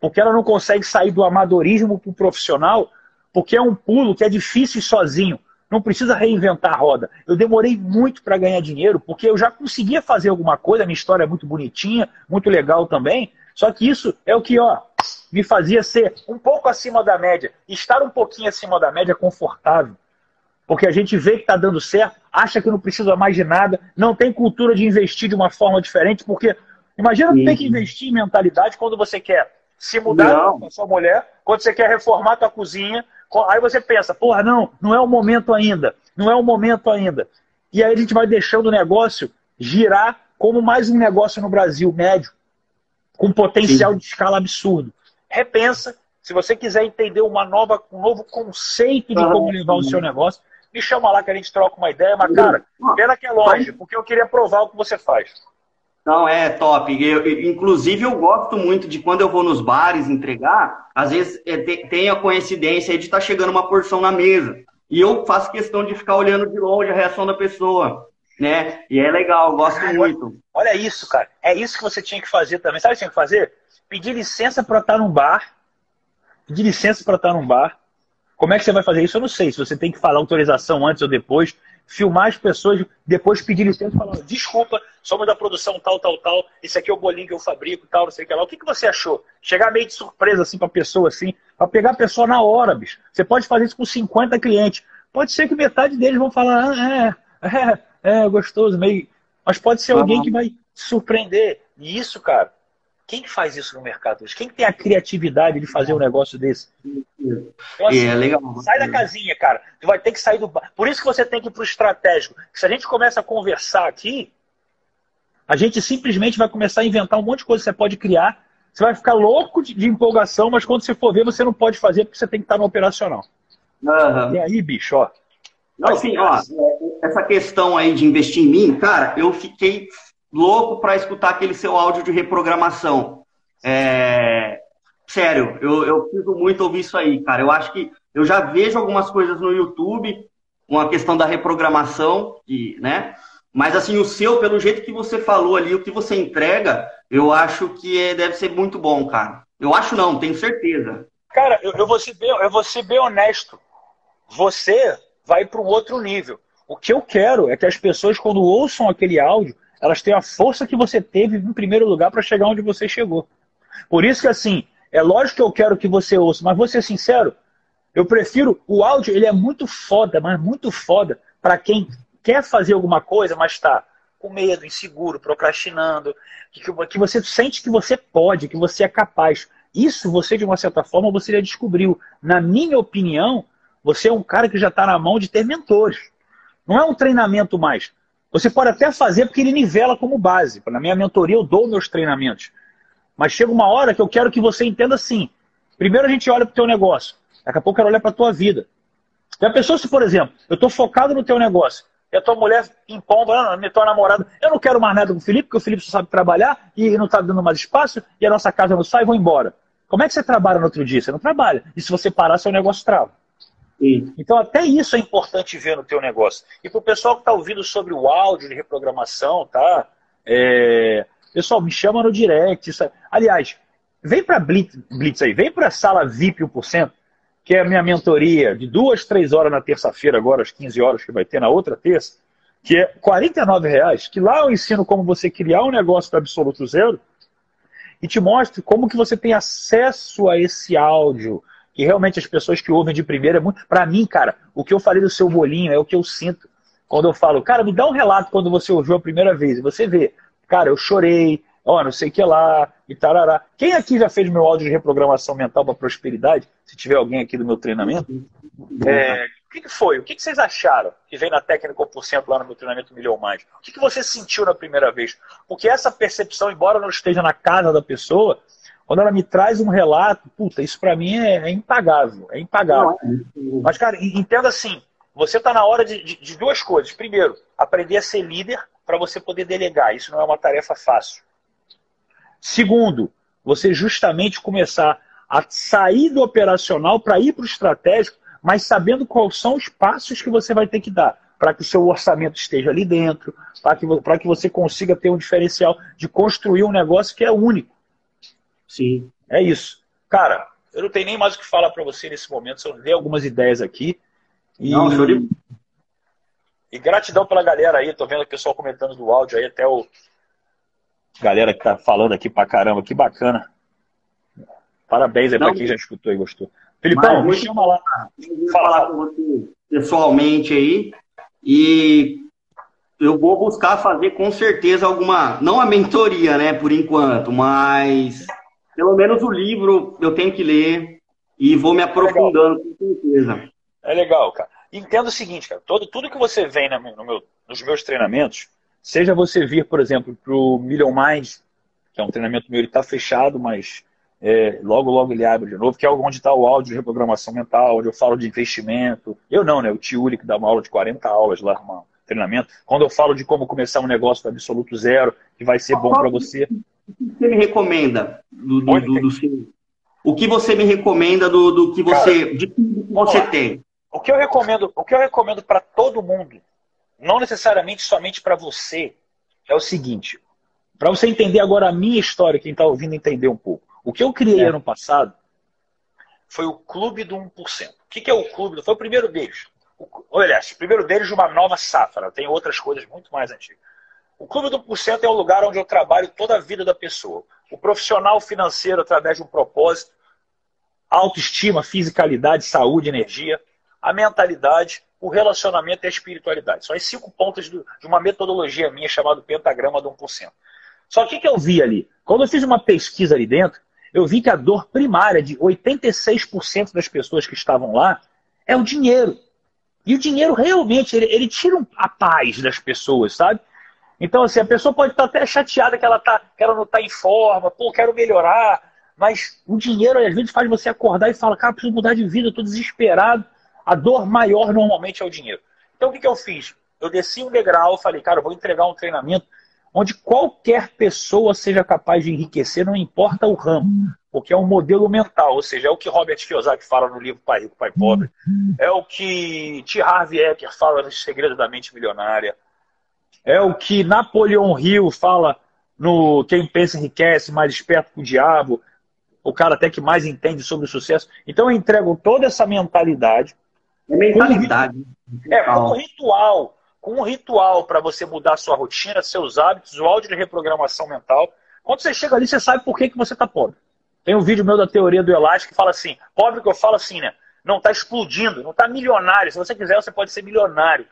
Porque ela não consegue sair do amadorismo para o profissional, porque é um pulo que é difícil ir sozinho. Não precisa reinventar a roda. Eu demorei muito para ganhar dinheiro, porque eu já conseguia fazer alguma coisa, minha história é muito bonitinha, muito legal também, só que isso é o que me fazia ser um pouco acima da média, estar um pouquinho acima da média confortável. Porque a gente vê que está dando certo, acha que não precisa mais de nada, não tem cultura de investir de uma forma diferente, porque imagina ter que investir em mentalidade quando você quer se mudar com a sua mulher, quando você quer reformar a tua cozinha, aí você pensa, porra, não é o momento ainda, não é o momento ainda. E aí a gente vai deixando o negócio girar como mais um negócio no Brasil, médio, com potencial de escala absurdo. Repensa, se você quiser entender um novo conceito de como levar o seu negócio, me chama lá que a gente troca uma ideia, mas, cara, pena que é longe, porque eu queria provar o que você faz. Não, é top. Inclusive, eu gosto muito de quando eu vou nos bares entregar, às vezes tem a coincidência de estar chegando uma porção na mesa. E eu faço questão de ficar olhando de longe a reação da pessoa, né? E é legal, eu gosto muito. Olha isso, cara. É isso que você tinha que fazer também. Sabe o que tinha que fazer? Pedir licença para estar num bar. Pedir licença para estar num bar. Como é que você vai fazer isso? Eu não sei. Se você tem que falar autorização antes ou depois, filmar as pessoas, depois pedir licença e falar, desculpa, somos da produção tal, tal, tal, esse aqui é o bolinho que eu fabrico, tal, não sei o que lá. O que você achou? Chegar meio de surpresa assim pra pessoa, assim, pra pegar a pessoa na hora, bicho. Você pode fazer isso com 50 clientes. Pode ser que metade deles vão falar, gostoso, meio... Mas pode ser alguém que vai surpreender. E isso, cara, quem faz isso no mercado hoje? Quem tem a criatividade de fazer um negócio desse? Então, assim, sai da casinha, cara. Tu vai ter que sair do bar. Por isso que você tem que ir pro estratégico. Se a gente começa a conversar aqui, a gente simplesmente vai começar a inventar um monte de coisa que você pode criar. Você vai ficar louco de empolgação, mas quando você for ver, você não pode fazer porque você tem que estar no operacional. E aí, bicho, ó. Não, assim, ó, essa questão aí de investir em mim, cara, eu fiquei louco para escutar aquele seu áudio de reprogramação. Sério, eu preciso muito ouvir isso aí, cara. Eu acho que eu já vejo algumas coisas no YouTube, uma questão da reprogramação, né? Mas assim, o seu, pelo jeito que você falou ali, o que você entrega, eu acho que deve ser muito bom, cara. Eu acho não, tenho certeza. Cara, eu vou ser bem honesto. Você vai para um outro nível. O que eu quero é que as pessoas, quando ouçam aquele áudio, elas têm a força que você teve em primeiro lugar para chegar onde você chegou. Por isso que, assim, é lógico que eu quero que você ouça, mas vou ser sincero, eu prefiro... O áudio, ele é muito foda, mas muito foda para quem quer fazer alguma coisa, mas está com medo, inseguro, procrastinando, que você sente que você pode, que você é capaz. Isso você, de uma certa forma, você já descobriu. Na minha opinião, você é um cara que já está na mão de ter mentores. Não é um treinamento mais. Você pode até fazer porque ele nivela como base. Na minha mentoria eu dou meus treinamentos. Mas chega uma hora que eu quero que você entenda assim. Primeiro a gente olha para o teu negócio. Daqui a pouco eu quero olhar para a tua vida. E a pessoa, se por exemplo, eu estou focado no teu negócio. E a tua mulher impomba, tua namorada, eu não quero mais nada com o Felipe, porque o Felipe só sabe trabalhar e não está dando mais espaço e a nossa casa não sai, vou embora. Como é que você trabalha no outro dia? Você não trabalha. E se você parar, seu negócio trava. Então até isso é importante ver no teu negócio. E para o pessoal que está ouvindo sobre o áudio de reprogramação, tá? Pessoal, me chama no direct. Aliás, vem para Blitz aí, vem para a Sala VIP 1%, que é a minha mentoria de 2, 3 horas na terça-feira, agora às 15 horas que vai ter na outra terça, que é R$49, que lá eu ensino como você criar um negócio do absoluto zero e te mostro como que você tem acesso a esse áudio. E realmente as pessoas que ouvem de primeira é muito... Pra mim, cara, o que eu falei do seu bolinho é o que eu sinto. Quando eu falo, cara, me dá um relato quando você ouviu a primeira vez. E você vê, cara, eu chorei, ó, não sei o que lá, e tarará. Quem aqui já fez meu áudio de reprogramação mental para prosperidade? Se tiver alguém aqui do meu treinamento. que foi? O que vocês acharam que vem na técnica 1% lá no meu treinamento Million Mais? O que você sentiu na primeira vez? Porque essa percepção, embora não esteja na casa da pessoa, quando ela me traz um relato, puta, isso pra mim é impagável, é impagável. Não. Mas, cara, entenda assim, você tá na hora de duas coisas. Primeiro, aprender a ser líder para você poder delegar. Isso não é uma tarefa fácil. Segundo, você justamente começar a sair do operacional para ir para o estratégico, mas sabendo quais são os passos que você vai ter que dar para que o seu orçamento esteja ali dentro, para que você consiga ter um diferencial de construir um negócio que é único. Sim. É isso. Cara, eu não tenho nem mais o que falar para você nesse momento, só dei algumas ideias aqui. E... Não, senhor... e gratidão pela galera aí, tô vendo o pessoal comentando do áudio aí, até o... Galera que tá falando aqui pra caramba, que bacana. Parabéns aí pra quem já escutou e gostou. Felipão, me chama lá. Falar com você pessoalmente aí. E eu vou buscar fazer com certeza alguma... Não a mentoria, né, por enquanto, mas pelo menos o livro eu tenho que ler e vou me aprofundando com certeza. É legal, cara. Entenda o seguinte, cara. Tudo que você vem nos meus treinamentos, seja você vir, por exemplo, para o Million Mind, que é um treinamento meu, ele está fechado, mas logo ele abre de novo, que é onde está o áudio de reprogramação mental, onde eu falo de investimento. Eu não, né? O Tiúli, que dá uma aula de 40 aulas lá no treinamento. Quando eu falo de como começar um negócio do absoluto zero, que vai ser bom para você. O que você me recomenda do seu? O que você me recomenda do que você, cara, de tudo que você tem? O que eu recomendo para todo mundo, não necessariamente somente para você, é o seguinte, para você entender agora a minha história, quem está ouvindo entender um pouco. O que eu criei ano passado foi o Clube do 1%. O que é o Clube? Foi o primeiro deles. Aliás, o primeiro deles de uma nova safra. Tem outras coisas muito mais antigas. O Clube do 1% é um lugar onde eu trabalho toda a vida da pessoa. O profissional financeiro através de um propósito, autoestima, fisicalidade, saúde, energia, a mentalidade, o relacionamento e a espiritualidade. São as 5 pontos de uma metodologia minha chamada Pentagrama do 1%. Só que o que eu vi ali? Quando eu fiz uma pesquisa ali dentro, eu vi que a dor primária de 86% das pessoas que estavam lá é o dinheiro. E o dinheiro realmente, ele tira a paz das pessoas, sabe? Então, assim, a pessoa pode estar até chateada que ela não está em forma, pô, quero melhorar, mas o dinheiro às vezes faz você acordar e falar, cara, preciso mudar de vida, eu estou desesperado. A dor maior normalmente é o dinheiro. Então o que eu fiz? Eu desci um degrau, falei, cara, eu vou entregar um treinamento onde qualquer pessoa seja capaz de enriquecer, não importa o ramo, porque é um modelo mental, ou seja, é o que Robert Kiyosaki fala no livro Pai Rico Pai Pobre, é o que T. Harvey Ecker fala no Segredo da Mente Milionária, é o que Napoleon Hill fala no Quem Pensa Enriquece, Mais Esperto que o Diabo, o cara até que mais entende sobre o sucesso. Então eu entrego toda essa mentalidade. Com um ritual para você mudar sua rotina, seus hábitos, o áudio de reprogramação mental. Quando você chega ali, você sabe por que você está pobre. Tem um vídeo meu da teoria do elástico que fala assim, pobre que eu falo assim, né? Não está explodindo, não está milionário. Se você quiser, você pode ser milionário.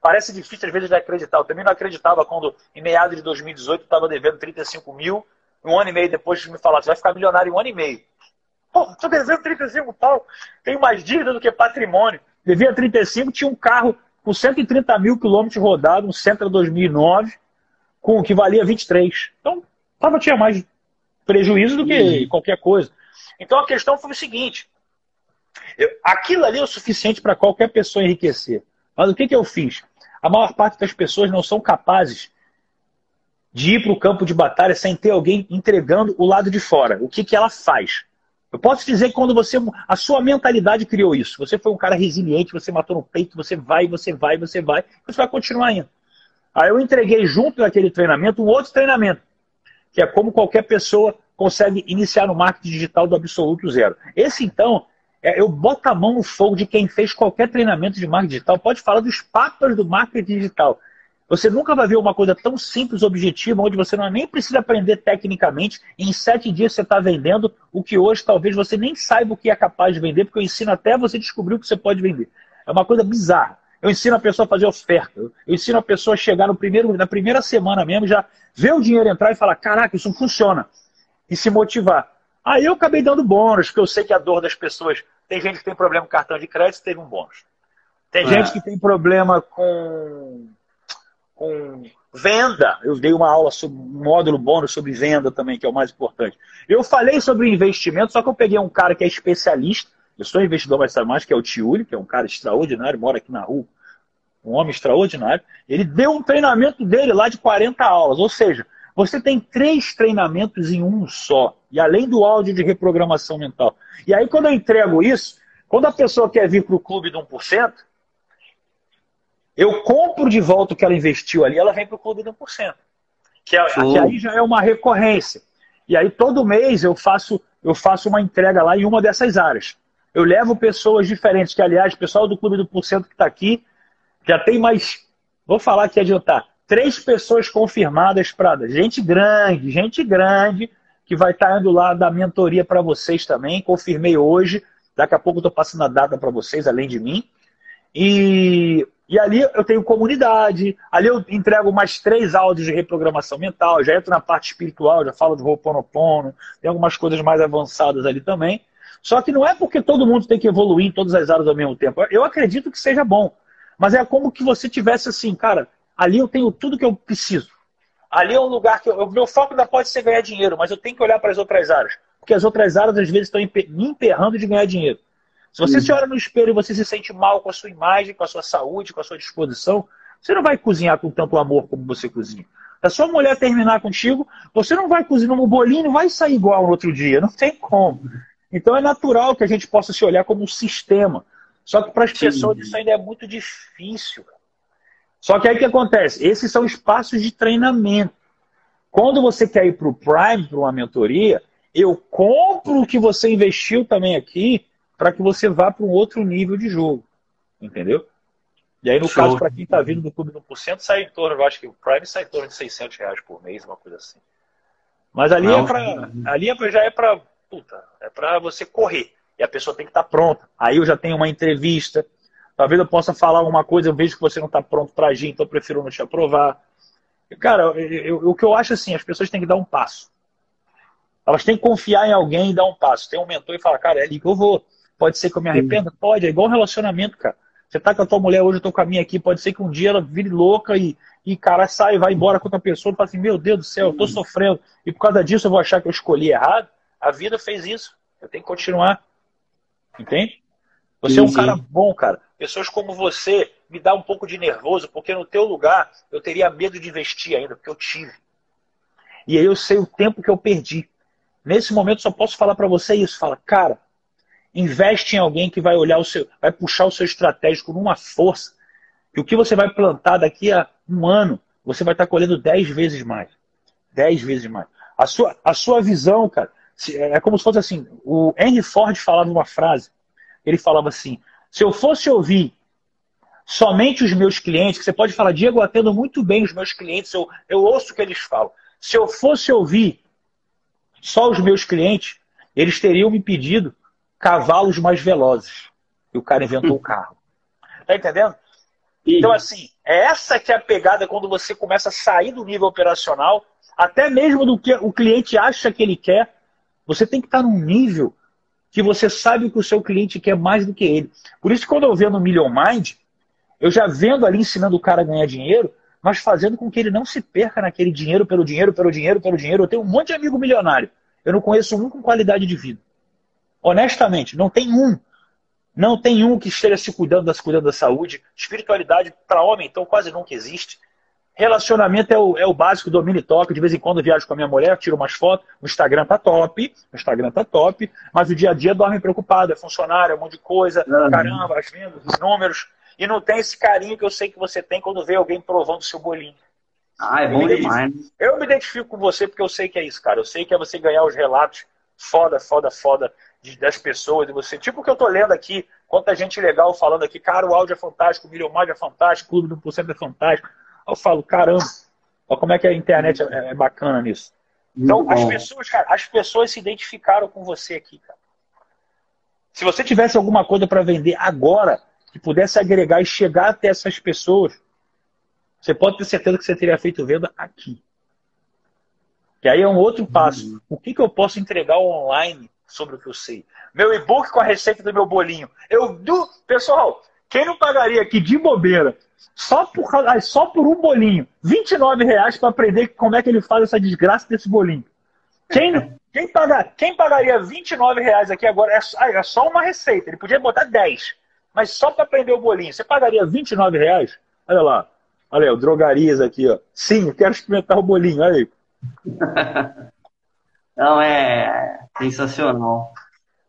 Parece difícil às vezes de acreditar. Eu também não acreditava quando, em meados de 2018, eu estava devendo 35 mil. Um ano e meio depois me falaram, você vai ficar milionário em um ano e meio. Pô, estou devendo 35 pau. Tenho mais dívida do que patrimônio. Devia 35, tinha um carro com 130 mil quilômetros rodado, um Sentra 2009, que valia 23. Então, tinha mais prejuízo do que qualquer coisa. Então, a questão foi o seguinte. Aquilo ali é o suficiente para qualquer pessoa enriquecer. Mas o que eu fiz? A maior parte das pessoas não são capazes de ir para o campo de batalha sem ter alguém entregando o lado de fora. O que ela faz? Eu posso dizer que quando a sua mentalidade criou isso, você foi um cara resiliente, você matou no peito, você vai, você vai continuar indo. Aí eu entreguei junto daquele treinamento um outro treinamento, que é como qualquer pessoa consegue iniciar no marketing digital do absoluto zero. Esse, então, eu boto a mão no fogo de quem fez qualquer treinamento de marketing digital. Pode falar dos papas do marketing digital. Você nunca vai ver uma coisa tão simples, objetiva, onde você nem precisa aprender tecnicamente. Em 7 dias você está vendendo o que hoje talvez você nem saiba o que é capaz de vender, porque eu ensino até você descobrir o que você pode vender. É uma coisa bizarra. Eu ensino a pessoa a fazer oferta. Eu ensino a pessoa a chegar na primeira semana mesmo, já ver o dinheiro entrar e falar, caraca, isso não funciona. E se motivar. Aí eu acabei dando bônus, porque eu sei que a dor das pessoas... Tem gente que tem problema com cartão de crédito, teve um bônus. Tem gente que tem problema com venda. Eu dei uma aula sobre um módulo bônus sobre venda também, que é o mais importante. Eu falei sobre investimento, só que eu peguei um cara que é especialista. Eu sou investidor mais sabe mais, que é o Tiúli, que é um cara extraordinário, mora aqui na rua. Um homem extraordinário. Ele deu um treinamento dele lá de 40 aulas. Ou seja, você tem 3 treinamentos em um só. E além do áudio de reprogramação mental. E aí quando eu entrego isso, quando a pessoa quer vir para o clube do 1%, eu compro de volta o que ela investiu ali, ela vem para o clube do 1%. Que aí já é uma recorrência. E aí todo mês eu faço uma entrega lá em uma dessas áreas. Eu levo pessoas diferentes, que aliás, o pessoal do Clube do 1% que está aqui, já tem mais, vou falar aqui adiantar, 3 pessoas confirmadas para gente grande, que vai estar indo lá da mentoria para vocês também, confirmei hoje, daqui a pouco eu estou passando a data para vocês, além de mim. E ali eu tenho comunidade, ali eu entrego mais 3 áudios de reprogramação mental, já entro na parte espiritual, já falo do Ho'oponopono, tem algumas coisas mais avançadas ali também. Só que não é porque todo mundo tem que evoluir em todas as áreas ao mesmo tempo. Eu acredito que seja bom. Mas é como que você tivesse assim, cara, ali eu tenho tudo que eu preciso. Ali é um lugar que... meu foco ainda pode ser ganhar dinheiro, mas eu tenho que olhar para as outras áreas. Porque as outras áreas, às vezes, estão me emperrando de ganhar dinheiro. Se você se olha no espelho e você se sente mal com a sua imagem, com a sua saúde, com a sua disposição, você não vai cozinhar com tanto amor como você cozinha. Se a sua mulher terminar contigo, você não vai cozinhar um bolinho, não vai sair igual no outro dia. Não tem como. Então é natural que a gente possa se olhar como um sistema. Só que para as pessoas isso ainda é muito difícil. Cara. Só que aí o que acontece? Esses são espaços de treinamento. Quando você quer ir para o Prime, para uma mentoria, eu compro o que você investiu também aqui para que você vá para um outro nível de jogo. Entendeu? E aí, no caso, para quem está vindo do Clube do 1%, sai em torno, eu acho que o Prime sai em torno de R$600 por mês, uma coisa assim. Mas ali não, é para... Ali já é para... é para você correr. E a pessoa tem que estar pronta. Aí eu já tenho uma entrevista. Talvez eu possa falar alguma coisa, eu vejo que você não está pronto para agir, então eu prefiro não te aprovar. Cara, o que eu acho assim, as pessoas têm que dar um passo. Elas têm que confiar em alguém e dar um passo. Tem um mentor e fala, cara, é ali que eu vou. Pode ser que eu me arrependa? Pode, é igual um relacionamento, cara. Você tá com a tua mulher hoje, eu tô com a minha aqui, pode ser que um dia ela vire louca e cara, sai, vai embora com outra pessoa e fala assim, meu Deus do céu, eu tô sofrendo. E por causa disso eu vou achar que eu escolhi errado. A vida fez isso. Eu tenho que continuar. Entende? Você é um cara bom, cara. Pessoas como você me dá um pouco de nervoso, porque no teu lugar eu teria medo de investir ainda, porque eu tive. E aí eu sei o tempo que eu perdi. Nesse momento só posso falar pra você isso. Fala, cara, investe em alguém que vai olhar o seu, vai puxar o seu estratégico numa força. E o que você vai plantar daqui a um ano, você vai estar colhendo 10 vezes mais. 10 vezes mais. A sua visão, cara, é como se fosse assim, o Henry Ford falava uma frase, ele falava assim, se eu fosse ouvir somente os meus clientes, que você pode falar, Diego, eu atendo muito bem os meus clientes, eu ouço o que eles falam. Se eu fosse ouvir só os meus clientes, eles teriam me pedido cavalos mais velozes. E o cara inventou o carro. Tá entendendo? Então assim, é essa que é a pegada quando você começa a sair do nível operacional, até mesmo do que o cliente acha que ele quer. Você tem que estar num nível que você sabe que o seu cliente quer mais do que ele. Por isso que quando eu vendo o Million Mind, eu já vendo ali ensinando o cara a ganhar dinheiro, mas fazendo com que ele não se perca naquele dinheiro, pelo dinheiro. Eu tenho um monte de amigo milionário. Eu não conheço um com qualidade de vida. Honestamente, não tem um. Não tem um que esteja se cuidando da saúde. Espiritualidade para homem, então, quase nunca existe. Relacionamento é o básico, domínio e toque. De vez em quando eu viajo com a minha mulher, tiro umas fotos. O Instagram tá top. Mas o dia a dia dorme preocupado. É funcionário, é um monte de coisa. Caramba, as vendas, os números. E não tem esse carinho que eu sei que você tem quando vê alguém provando o seu bolinho. Ah, é bom demais. Eu me identifico com você porque eu sei que é isso, cara. Eu sei que é você ganhar os relatos foda das pessoas. De você. Tipo o que eu tô lendo aqui. Quanta gente legal falando aqui. Cara, o áudio é fantástico, o Million Mais é fantástico, o Clube do 1% é fantástico. Eu falo, caramba, olha como é que a internet é bacana nisso. Então, as pessoas se identificaram com você aqui, cara. Se você tivesse alguma coisa para vender agora, que pudesse agregar e chegar até essas pessoas, você pode ter certeza que você teria feito venda aqui. E aí é um outro passo. O que eu posso entregar online sobre o que eu sei? Meu e-book com a receita do meu bolinho. Pessoal, Quem não pagaria aqui de bobeira, só por um bolinho, R$29 para aprender como é que ele faz essa desgraça desse bolinho? Quem pagaria R$29 aqui agora? É só uma receita, ele podia botar 10, mas só para aprender o bolinho. Você pagaria R$29? Olha lá. Olha aí, o drogarias aqui, ó. Sim, eu quero experimentar o bolinho, olha aí. Não, é sensacional.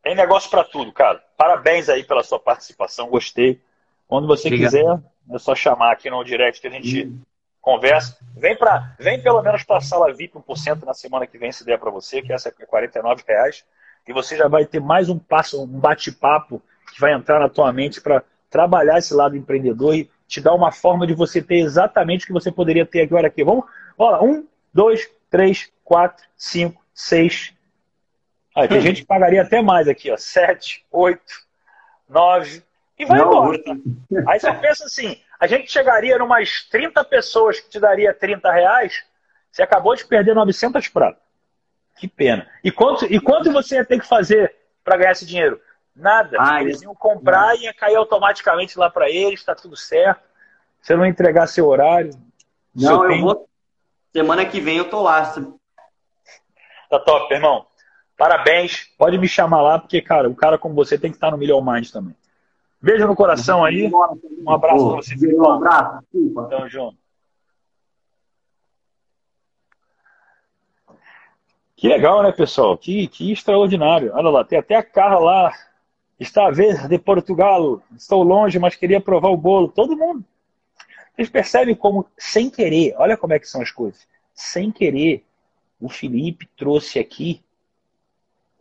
Tem negócio pra tudo, cara. Parabéns aí pela sua participação, gostei. Quando você quiser, é só chamar aqui no direct que a gente conversa. Vem pelo menos pra Sala VIP 1% na semana que vem, se der pra você, que essa é R$49. E você já vai ter mais um passo, um bate-papo que vai entrar na tua mente pra trabalhar esse lado empreendedor e te dá uma forma de você ter exatamente o que você poderia ter agora aqui. Vamos? Olha, 1, 2, 3, 4, 5, 6. Aí, tem gente que pagaria até mais aqui, ó. 7, 8, 9. E vai embora. Tá? Aí você pensa assim, a gente chegaria em umas 30 pessoas que te daria R$30, você acabou de perder 900 pratas. Que pena. E quanto você ia ter que fazer para ganhar esse dinheiro? Nada. Eles iam comprar e ia cair automaticamente lá para eles, tá tudo certo. Você não ia entregar seu horário. Não, eu vou. Semana que vem eu tô lá. Tá top, irmão. Parabéns. Pode me chamar lá, porque, cara, um cara como você tem que estar no Million Mind também. Beijo no coração aí. Um abraço pra você. Um abraço. Tamo junto. Que legal, né, pessoal? Que extraordinário. Olha lá, tem até a Carla lá. Está a vez de Portugal, estou longe, mas queria provar o bolo. Todo mundo. Vocês percebem como, sem querer, olha como é que são as coisas. Sem querer, o Felipe trouxe aqui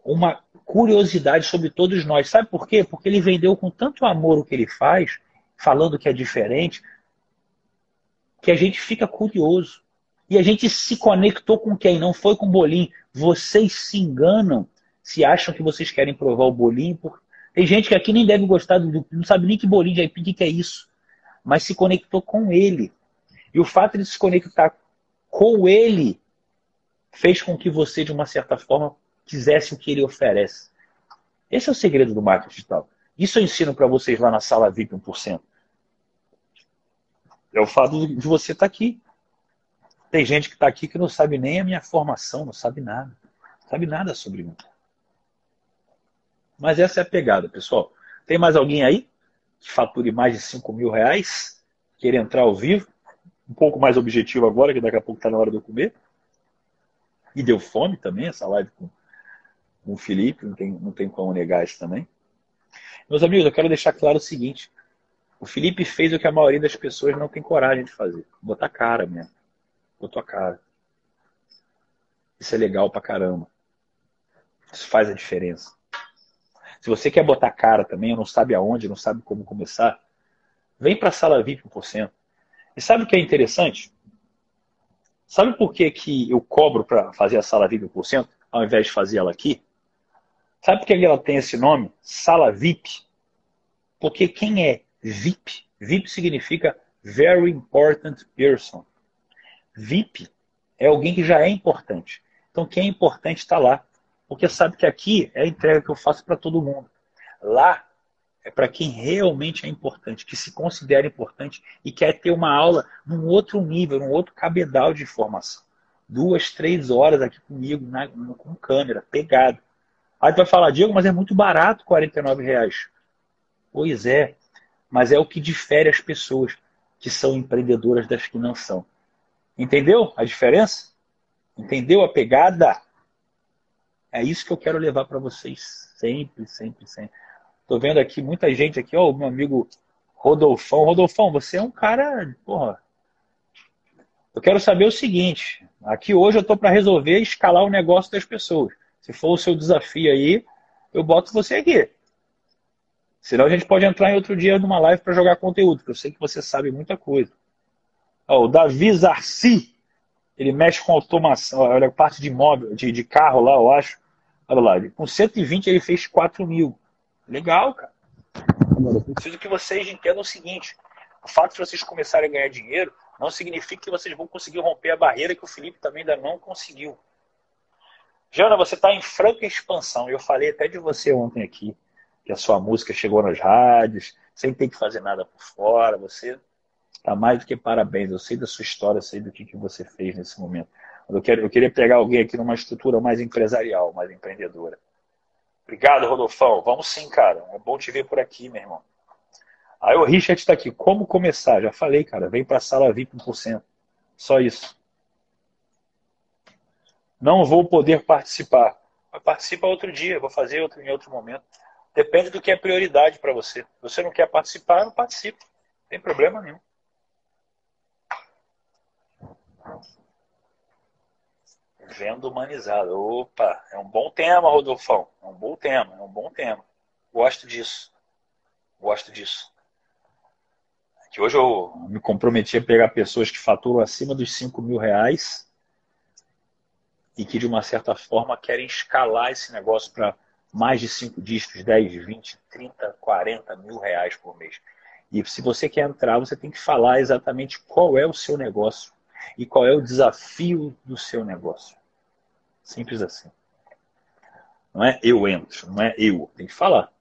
uma curiosidade sobre todos nós. Sabe por quê? Porque ele vendeu com tanto amor o que ele faz, falando que é diferente, que a gente fica curioso. E a gente se conectou com quem? Não foi com o bolinho. Vocês se enganam se acham que vocês querem provar o bolinho, porque tem gente que aqui nem deve gostar, não sabe nem que bolinho de aipim, que é isso. Mas se conectou com ele. E o fato de se conectar com ele fez com que você, de uma certa forma, quisesse o que ele oferece. Esse é o segredo do marketing digital. Isso eu ensino para vocês lá na Sala VIP 1%. É o fato de você estar aqui. Tem gente que está aqui que não sabe nem a minha formação, não sabe nada. Não sabe nada sobre mim. Mas essa é a pegada, pessoal. Tem mais alguém aí que fature mais de R$5 mil, queira entrar ao vivo, um pouco mais objetivo agora, que daqui a pouco está na hora de eu comer. E deu fome também, essa live com o Felipe, não tem como negar isso também. Meus amigos, eu quero deixar claro o seguinte, o Felipe fez o que a maioria das pessoas não tem coragem de fazer, botar cara mesmo, botou a cara. Isso é legal pra caramba. Isso faz a diferença. Se você quer botar cara também, não sabe aonde, não sabe como começar, vem para a Sala VIP 1%. E sabe o que é interessante? Sabe por que que eu cobro para fazer a Sala VIP 1%, ao invés de fazer ela aqui? Sabe por que ela tem esse nome? Sala VIP. Porque quem é VIP? VIP significa Very Important Person. VIP é alguém que já é importante. Então quem é importante está lá. Porque sabe que aqui é a entrega que eu faço para todo mundo. Lá é para quem realmente é importante, que se considera importante e quer ter uma aula num outro nível, num outro cabedal de informação. 2, 3 horas aqui comigo, com câmera, pegado. Aí tu vai falar, Diego, mas é muito barato R$49. Pois é, mas é o que difere as pessoas que são empreendedoras das que não são. Entendeu a diferença? Entendeu a pegada? É isso que eu quero levar para vocês sempre, sempre, sempre. Tô vendo aqui muita gente aqui, ó, o meu amigo Rodolfão. Rodolfão, você é um cara, porra. Eu quero saber o seguinte, aqui hoje eu tô para resolver escalar o negócio das pessoas. Se for o seu desafio aí, eu boto você aqui. Senão a gente pode entrar em outro dia numa live para jogar conteúdo, porque eu sei que você sabe muita coisa. Ó, o Davi Zarci, ele mexe com automação, olha a parte de imóvel, de carro lá, eu acho. Olha lá, com 120 ele fez 4 mil. Legal, cara. Agora, eu preciso que vocês entendam o seguinte. O fato de vocês começarem a ganhar dinheiro não significa que vocês vão conseguir romper a barreira que o Felipe também ainda não conseguiu. Jana, você está em franca expansão. Eu falei até de você ontem aqui, que a sua música chegou nas rádios, sem ter que fazer nada por fora. Você está mais do que parabéns. Eu sei da sua história, eu sei do que você fez nesse momento. Eu queria pegar alguém aqui numa estrutura mais empresarial, mais empreendedora. Obrigado, Rodolfão. Vamos sim, cara. É bom te ver por aqui, meu irmão. Aí o Richard está aqui. Como começar? Já falei, cara. Vem para a Sala VIP 1%. Só isso. Não vou poder participar. Participa outro dia. Vou fazer outro, em outro momento. Depende do que é prioridade para você. Se você não quer participar, não participa. Não tem problema nenhum. Venda humanizada. Opa, é um bom tema, Rodolfão. É um bom tema, é um bom tema. Gosto disso. Gosto disso. Que hoje eu me comprometi a pegar pessoas que faturam acima dos 5 mil reais e que, de uma certa forma, querem escalar esse negócio para mais de 5 dígitos, 10, 20, 30, 40 mil reais por mês. E se você quer entrar, você tem que falar exatamente qual é o seu negócio e qual é o desafio do seu negócio. Simples assim. Não é eu entro, não é eu. Tem que falar.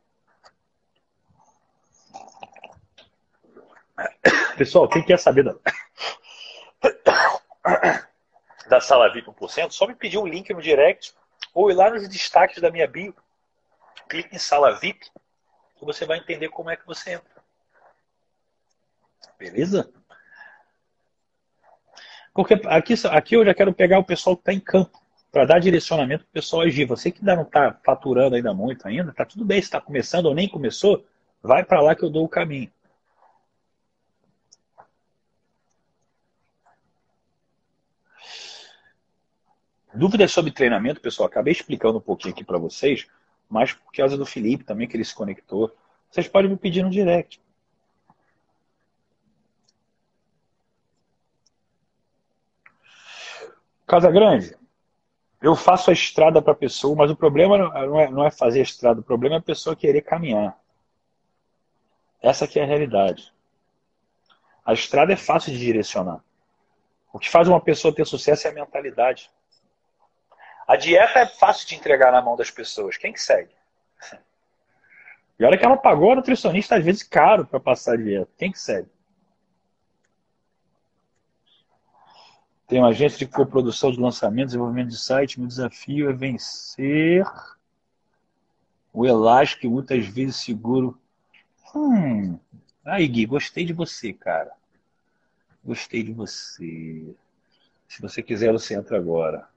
Pessoal, quem quer saber da Sala VIP 1%, só me pedir um link no direct ou ir lá nos destaques da minha bio. Clique em Sala VIP e você vai entender como é que você entra. Beleza? Porque aqui eu já quero pegar o pessoal que está em campo, para dar direcionamento para o pessoal agir. Você que ainda não está faturando ainda muito, está tudo bem, se está começando ou nem começou, vai para lá que eu dou o caminho. Dúvidas sobre treinamento, pessoal, acabei explicando um pouquinho aqui para vocês, mas por causa do Felipe também, que ele se conectou. Vocês podem me pedir no direct. Casa Grande, eu faço a estrada para a pessoa, mas o problema não é fazer a estrada, o problema é a pessoa querer caminhar. Essa aqui é a realidade. A estrada é fácil de direcionar. O que faz uma pessoa ter sucesso é a mentalidade. A dieta é fácil de entregar na mão das pessoas. Quem que segue? E olha que ela pagou a nutricionista, às vezes, caro para passar a dieta. Quem que segue? Tem uma agência de coprodução de lançamento, desenvolvimento de site. Meu desafio é vencer o elástico que muitas vezes seguro. Aí, Gui, gostei de você, cara. Gostei de você. Se você quiser, você entra agora.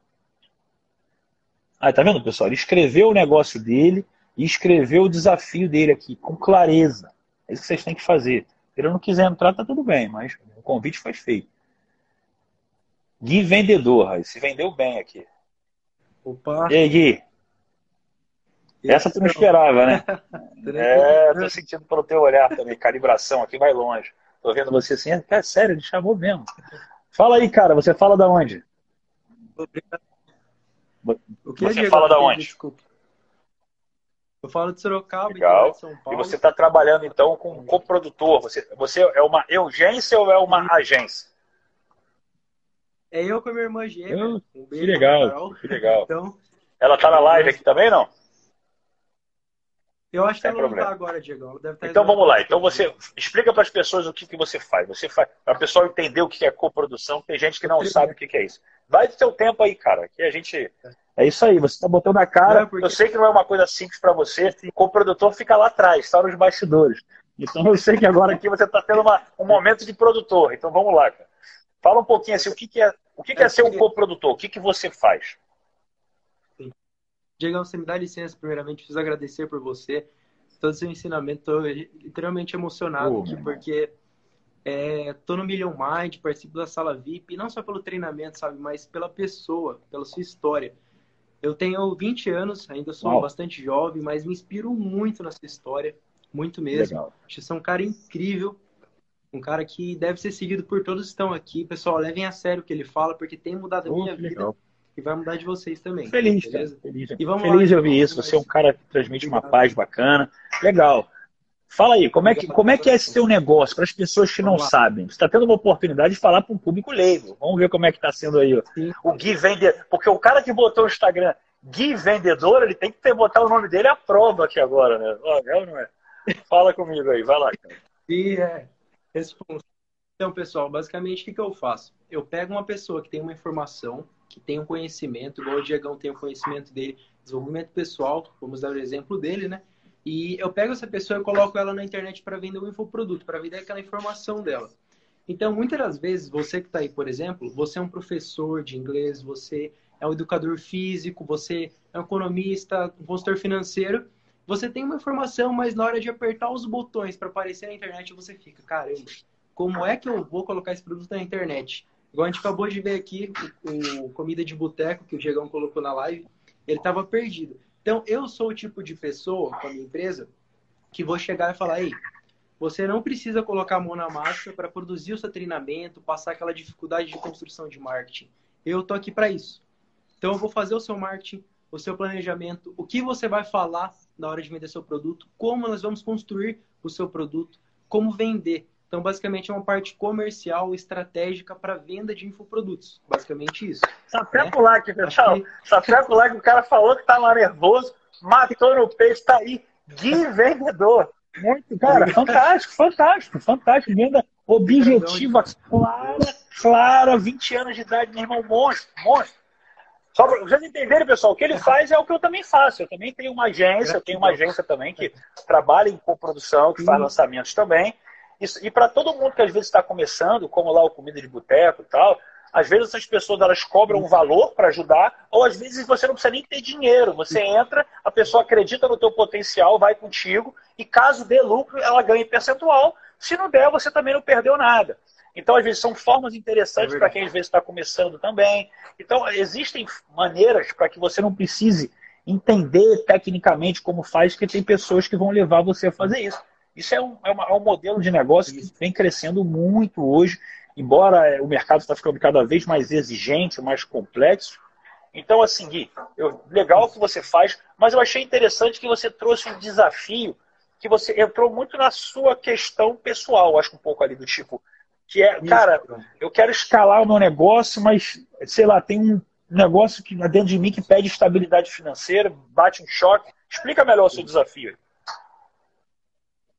Ah, tá vendo, pessoal? Ele escreveu o negócio dele e escreveu o desafio dele aqui, com clareza. É isso que vocês têm que fazer. Se ele não quiser entrar, tá tudo bem, mas o convite foi feito. Gui Vendedor, aí, se vendeu bem aqui. Opa! E aí, Gui? Essa tu não esperava, né? É, tô sentindo pelo teu olhar também, calibração aqui vai longe. Tô vendo você assim, é sério, ele chamou mesmo. Fala aí, cara, você fala da onde? Obrigado. Você fala da onde? Desculpa. Eu falo de Sorocaba, legal. De São Paulo. E você está trabalhando então com um coprodutor. Você é uma urgência ou é uma agência? É eu com a minha irmã gêmea. Que legal, que legal. Então, ela está na live aqui também, não? Eu acho que ela não está agora, Diegão. Então vamos lá. Então você explica para as pessoas o que você faz. Você faz para o pessoal entender o que é coprodução. Tem gente que não sabe o que é isso. Vai do seu tempo aí, cara. Que a gente... É isso aí, você está botando a cara. Não, porque... Eu sei que não é uma coisa simples para você. O coprodutor fica lá atrás, está nos bastidores. Então eu sei que agora aqui você está tendo um momento de produtor. Então vamos lá, cara. Fala um pouquinho assim, o que é ser um coprodutor? O que você faz? Diego, você me dá licença, primeiramente, preciso agradecer por você, todo o seu ensinamento. Estou literalmente emocionado aqui, porque estou no Million Mind, participo da Sala VIP, não só pelo treinamento, sabe, mas pela pessoa, pela sua história. Eu tenho 20 anos, ainda sou bastante jovem, mas me inspiro muito na sua história, muito mesmo. Legal. Acho que você é um cara incrível, um cara que deve ser seguido por todos que estão aqui. Pessoal, levem a sério o que ele fala, porque tem mudado a minha vida. Legal. E vai mudar de vocês também. Feliz, beleza? Feliz. E vamos feliz lá, eu vi isso. Você é um cara que transmite uma paz bacana. Legal. Fala aí, como é que é esse seu negócio para as pessoas que não sabem? Você está tendo uma oportunidade de falar para um público leigo. Vamos ver como é que está sendo aí. Ó. O Gui Vendedor. Porque o cara que botou o Instagram Gui Vendedor, ele tem que botar o nome dele à prova aqui agora, né? Legal, não é? Fala comigo aí, vai lá, cara. E é responsável. Então, pessoal, basicamente o que eu faço? Eu pego uma pessoa que tem uma informação, que tem um conhecimento, igual o Diegão tem o conhecimento dele, desenvolvimento pessoal, vamos dar o exemplo dele, né? E eu pego essa pessoa e coloco ela na internet para vender um infoproduto, para vender aquela informação dela. Então, muitas das vezes, você que está aí, por exemplo, você é um professor de inglês, você é um educador físico, você é um economista, um consultor financeiro, você tem uma informação, mas na hora de apertar os botões para aparecer na internet, você fica, caramba, como é que eu vou colocar esse produto na internet? Igual a gente acabou de ver aqui, o Comida de Boteco, que o Diegão colocou na live, ele estava perdido. Então, eu sou o tipo de pessoa, com a minha empresa, que vou chegar e falar, ei, você não precisa colocar a mão na massa para produzir o seu treinamento, passar aquela dificuldade de construção de marketing. Eu tô aqui para isso. Então, eu vou fazer o seu marketing, o seu planejamento, o que você vai falar na hora de vender seu produto, como nós vamos construir o seu produto, como vender. Então, basicamente, é uma parte comercial estratégica para venda de infoprodutos. Basicamente isso. Só até pular aqui, pessoal. Aqui... Só até pular que o cara falou que estava nervoso, matou no peito, está aí. Gui Vendedor. Muito, cara, fantástico, fantástico, fantástico. Venda objetiva, clara, clara, 20 anos de idade, meu irmão, monstro, monstro. Só para vocês entenderem, pessoal, o que ele faz é o que eu também faço. Eu também tenho uma agência, eu tenho uma agência também que trabalha em coprodução, que faz lançamentos também. Isso, e para todo mundo que às vezes está começando, como lá o Comida de Boteco e tal, às vezes essas pessoas elas cobram um valor para ajudar, ou às vezes você não precisa nem ter dinheiro. Você entra, a pessoa acredita no teu potencial, vai contigo, e caso dê lucro, ela ganha em percentual. Se não der, você também não perdeu nada. Então, às vezes, são formas interessantes para quem às vezes está começando também. Então, existem maneiras para que você não precise entender tecnicamente como faz, porque tem pessoas que vão levar você a fazer isso. Isso é um modelo de negócio que vem crescendo muito hoje, embora o mercado está ficando cada vez mais exigente, mais complexo. Então, assim, Gui, legal o que você faz, mas eu achei interessante que você trouxe um desafio, que você entrou muito na sua questão pessoal, acho um pouco ali do tipo, que é, cara, eu quero escalar o meu negócio, mas, sei lá, tem um negócio que dentro de mim que pede estabilidade financeira, bate um choque. Explica melhor o seu desafio.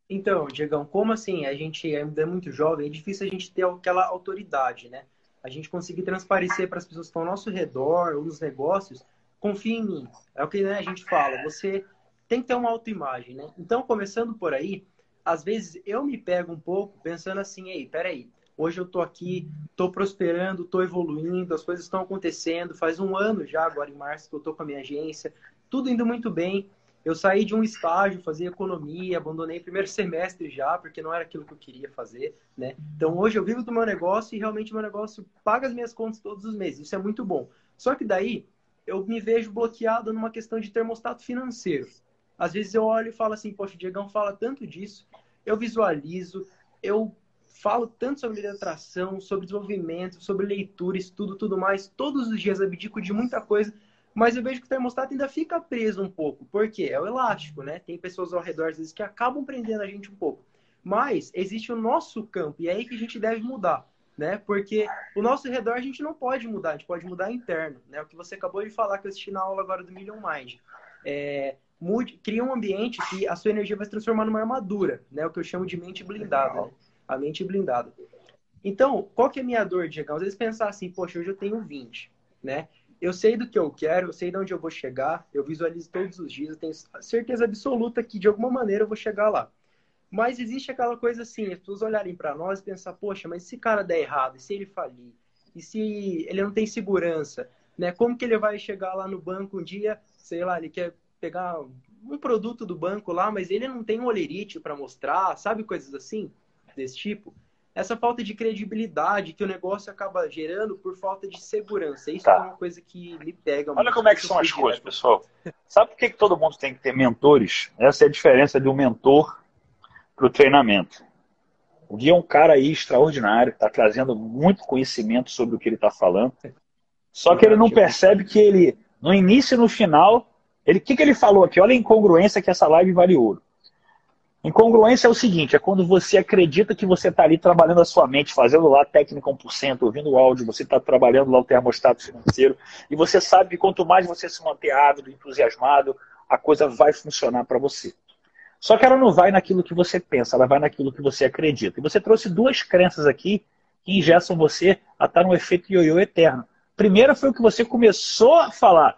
Então, Diegão, como assim? A gente ainda é muito jovem, é difícil a gente ter aquela autoridade, né? A gente conseguir transparecer para as pessoas que estão ao nosso redor ou nos negócios, confia em mim. É o que, né, a gente fala, você tem que ter uma autoimagem, né? Então, começando por aí, às vezes eu me pego um pouco pensando assim, ei, peraí, hoje eu tô aqui, tô prosperando, tô evoluindo, as coisas estão acontecendo, faz um ano já, agora em março, que eu tô com a minha agência, tudo indo muito bem. Eu saí de um estágio, fazia economia, abandonei o primeiro semestre já, porque não era aquilo que eu queria fazer, né? Então, hoje eu vivo do meu negócio e realmente meu negócio paga as minhas contas todos os meses. Isso é muito bom. Só que daí, eu me vejo bloqueado numa questão de termostato financeiro. Às vezes eu olho e falo assim, poxa, o Diegão fala tanto disso, eu visualizo, eu falo tanto sobre atração, sobre desenvolvimento, sobre leitura, estudo, tudo mais. Todos os dias abdico de muita coisa, mas eu vejo que o termostato ainda fica preso um pouco, porque é o elástico, né? Tem pessoas ao redor, às vezes, que acabam prendendo a gente um pouco. Mas existe o nosso campo, e é aí que a gente deve mudar, né? Porque o nosso redor a gente não pode mudar, a gente pode mudar interno, né? O que você acabou de falar, que eu assisti na aula agora do Million Mind. Cria um ambiente que a sua energia vai se transformar numa armadura, né? O que eu chamo de mente blindada, né? A mente blindada. Então, qual que é a minha dor, Diego? Às vezes pensar assim, poxa, hoje eu tenho 20, né? Eu sei do que eu quero, eu sei de onde eu vou chegar, eu visualizo todos os dias, eu tenho certeza absoluta que de alguma maneira eu vou chegar lá. Mas existe aquela coisa assim, as pessoas olharem para nós e pensar, poxa, mas se esse cara der errado, e se ele falir, e se ele não tem segurança, né? Como que ele vai chegar lá no banco um dia, sei lá, ele quer pegar um produto do banco lá, mas ele não tem um holerite para mostrar, sabe, coisas assim, desse tipo? Essa falta de credibilidade que o negócio acaba gerando por falta de segurança. Isso é uma coisa que me pega muito. Olha como é que são as coisas, pessoal. Sabe por que todo mundo tem que ter mentores? Essa é a diferença de um mentor para o treinamento. O Gui é um cara aí extraordinário, está trazendo muito conhecimento sobre o que ele está falando. Só que ele não percebe que ele, no início e no final, o que ele falou aqui? Olha a incongruência que essa live vale ouro. Incongruência é o seguinte, é quando você acredita que você está ali trabalhando a sua mente, fazendo lá a técnica 1%, ouvindo o áudio, você está trabalhando lá o termostato financeiro, e você sabe que quanto mais você se manter ávido, entusiasmado, a coisa vai funcionar para você. Só que ela não vai naquilo que você pensa, ela vai naquilo que você acredita. E você trouxe duas crenças aqui que engessam você a estar num efeito ioiô eterno. Primeiro foi o que você começou a falar.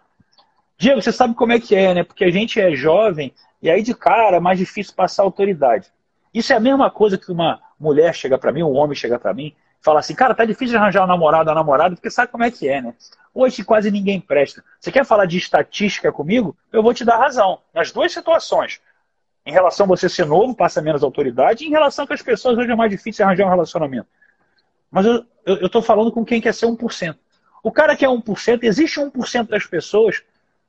Diego, você sabe como é que é, né? Porque a gente é jovem e aí de cara é mais difícil passar autoridade. Isso é a mesma coisa que uma mulher chega pra mim, um homem chega pra mim, fala assim, cara, tá difícil arranjar um namorado ou uma namorada, porque sabe como é que é, né? Hoje quase ninguém presta. Você quer falar de estatística comigo? Eu vou te dar razão. Nas duas situações. Em relação a você ser novo, passa menos autoridade. E em relação que as pessoas hoje é mais difícil arranjar um relacionamento. Mas eu tô falando com quem quer ser 1%. O cara que é 1%, existe 1% das pessoas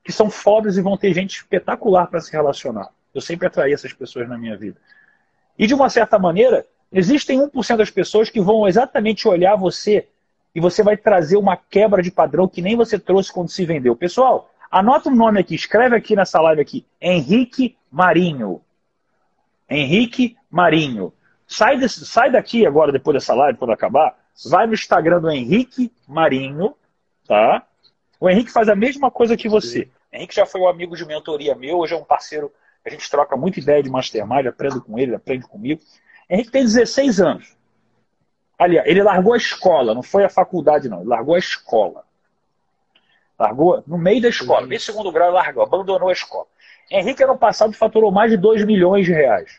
que são pobres e vão ter gente espetacular para se relacionar. Eu sempre atraí essas pessoas na minha vida. E de uma certa maneira, existem 1% das pessoas que vão exatamente olhar você e você vai trazer uma quebra de padrão que nem você trouxe quando se vendeu. Pessoal, anota um nome aqui, escreve aqui nessa live aqui, Henrique Marinho. Henrique Marinho. Sai daqui agora, depois dessa live, quando acabar, vai no Instagram do Henrique Marinho, tá? O Henrique faz a mesma coisa que você. Sim. Henrique já foi um amigo de mentoria meu, hoje é um parceiro, a gente troca muita ideia de mastermind, aprendo com ele, aprende comigo. Henrique tem 16 anos. Aliás, ele largou a escola, não foi a faculdade não, ele largou a escola. Largou no meio da escola, meio segundo grau, largou, abandonou a escola. Henrique, ano passado, faturou mais de 2 milhões de reais.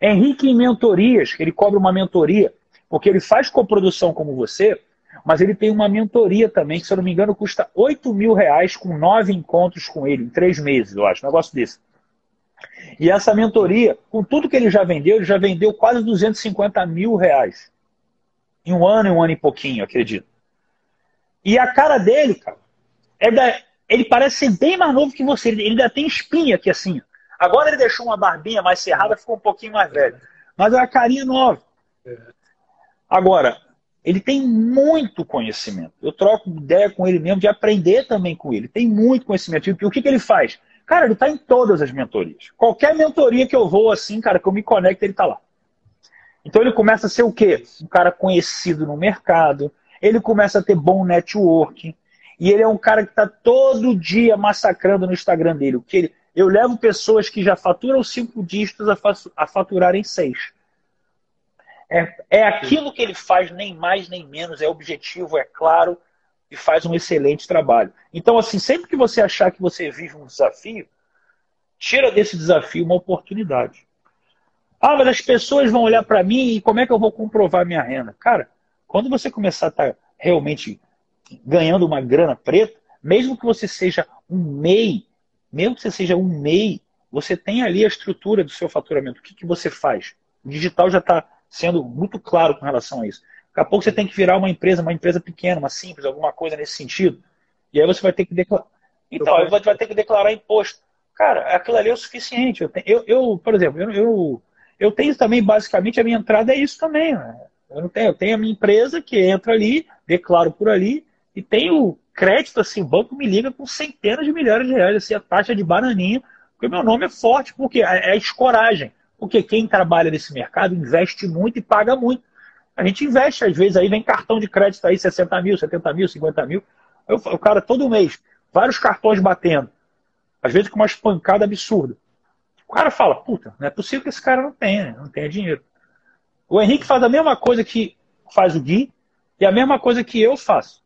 Henrique, em mentorias, que ele cobra uma mentoria, porque ele faz coprodução como você, mas ele tem uma mentoria também, que se eu não me engano custa 8 mil reais com 9 encontros com ele, em 3 meses, eu acho, um negócio desse. E essa mentoria, com tudo que ele já vendeu quase 250 mil reais. Em um ano e pouquinho, acredito. E a cara dele, cara, ele parece ser bem mais novo que você, ele ainda tem espinha aqui assim. Agora ele deixou uma barbinha mais cerrada, ficou um pouquinho mais velho. Mas é uma carinha nova. Agora, ele tem muito conhecimento. Eu troco ideia com ele mesmo, de aprender também com ele. Tem muito conhecimento. E o que ele faz? Cara, ele está em todas as mentorias. Qualquer mentoria que eu vou assim, cara, que eu me conecto, ele está lá. Então ele começa a ser o quê? Um cara conhecido no mercado. Ele começa a ter bom networking. E ele é um cara que está todo dia massacrando no Instagram dele. Eu levo pessoas que já faturam 5 dígitos a faturarem 6. É aquilo que ele faz, nem mais nem menos, é objetivo, é claro, e faz um excelente trabalho. Então, assim, sempre que você achar que você vive um desafio, tira desse desafio uma oportunidade. Ah, mas as pessoas vão olhar para mim e como é que eu vou comprovar minha renda? Cara, quando você começar a estar realmente ganhando uma grana preta, mesmo que você seja um MEI, você tem ali a estrutura do seu faturamento. O que você faz? O digital já está sendo muito claro com relação a isso. Daqui a pouco você tem que virar uma empresa pequena, uma simples, alguma coisa nesse sentido. E aí você vai ter que declarar. Então, aí você vai ter que declarar imposto. Cara, aquilo ali é o suficiente. Por exemplo, eu tenho também, basicamente, a minha entrada é isso também. Né? Eu tenho a minha empresa que entra ali, declaro por ali, e tenho crédito, assim, o banco me liga com centenas de milhares de reais, assim, a taxa de bananinha, porque meu nome é forte, porque é escoragem. Porque quem trabalha nesse mercado investe muito e paga muito. A gente investe, às vezes, aí vem cartão de crédito aí, 60 mil, 70 mil, 50 mil. O cara, todo mês, vários cartões batendo. Às vezes com uma espancada absurda. O cara fala, puta, não é possível que esse cara não tenha dinheiro. O Henrique faz a mesma coisa que faz o Gui e a mesma coisa que eu faço.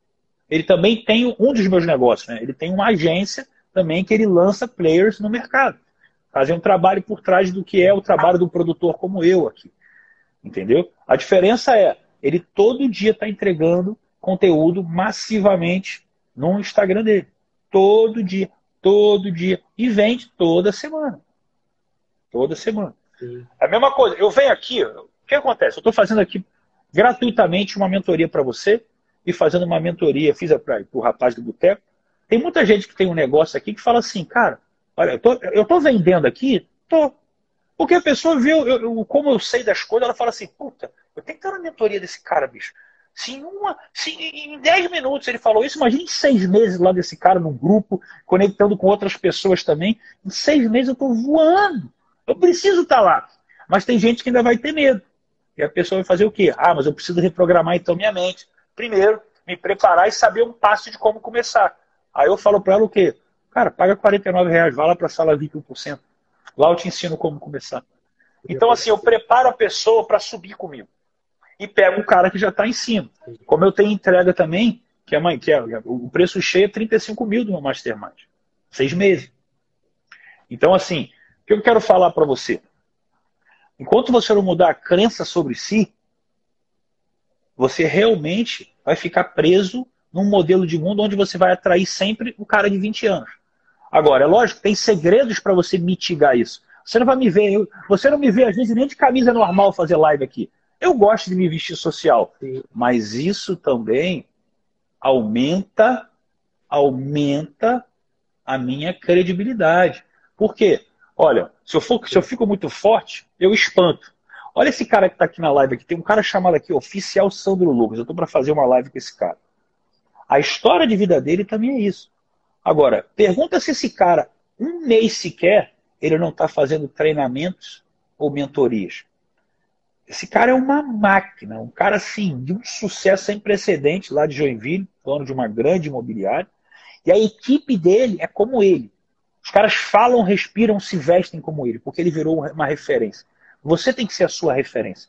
Ele também tem um dos meus negócios, né? Ele tem uma agência também que ele lança players no mercado. Fazer um trabalho por trás do que é o trabalho do produtor como eu aqui. Entendeu? A diferença é, ele todo dia está entregando conteúdo massivamente no Instagram dele. Todo dia. E vende toda semana. Toda semana. Sim. A mesma coisa. Eu venho aqui, o que acontece? Eu estou fazendo aqui gratuitamente uma mentoria para você e fazendo uma mentoria, fiz para o rapaz do boteco. Tem muita gente que tem um negócio aqui que fala assim, cara, olha, eu tô vendendo aqui? Tô. Porque a pessoa vê, como eu sei das coisas, ela fala assim, puta, eu tenho que estar na mentoria desse cara, bicho. Se em 10 minutos ele falou isso, imagina em 6 meses lá desse cara num grupo, conectando com outras pessoas também. Em 6 meses eu tô voando. Eu preciso estar lá. Mas tem gente que ainda vai ter medo. E a pessoa vai fazer o quê? Ah, mas eu preciso reprogramar então minha mente. Primeiro, me preparar e saber um passo de como começar. Aí eu falo para ela o quê? Cara, paga R$ 49, vai lá para a Sala VIP 1%. Lá eu te ensino como começar. Então, assim, eu preparo a pessoa para subir comigo. E pego um cara que já está em cima. Como eu tenho entrega também, que é, o preço cheio é 35 mil do meu Mastermind. 6 meses. Então, assim, o que eu quero falar para você? Enquanto você não mudar a crença sobre si, você realmente vai ficar preso num modelo de mundo onde você vai atrair sempre o cara de 20 anos. Agora, é lógico, tem segredos para você mitigar isso. Você não vai me ver, você não me vê às vezes nem de camisa normal fazer live aqui. Eu gosto de me vestir social, mas isso também aumenta a minha credibilidade. Por quê? Olha, se eu fico muito forte, eu espanto. Olha esse cara que está aqui na live aqui. Tem um cara chamado aqui, Oficial Sandro Lucas. Eu estou para fazer uma live com esse cara. A história de vida dele também é isso. Agora, pergunta se esse cara, um mês sequer, ele não está fazendo treinamentos ou mentorias. Esse cara é uma máquina. Um cara, assim, de um sucesso sem precedente lá de Joinville, dono de uma grande imobiliária. E a equipe dele é como ele. Os caras falam, respiram, se vestem como ele, porque ele virou uma referência. Você tem que ser a sua referência.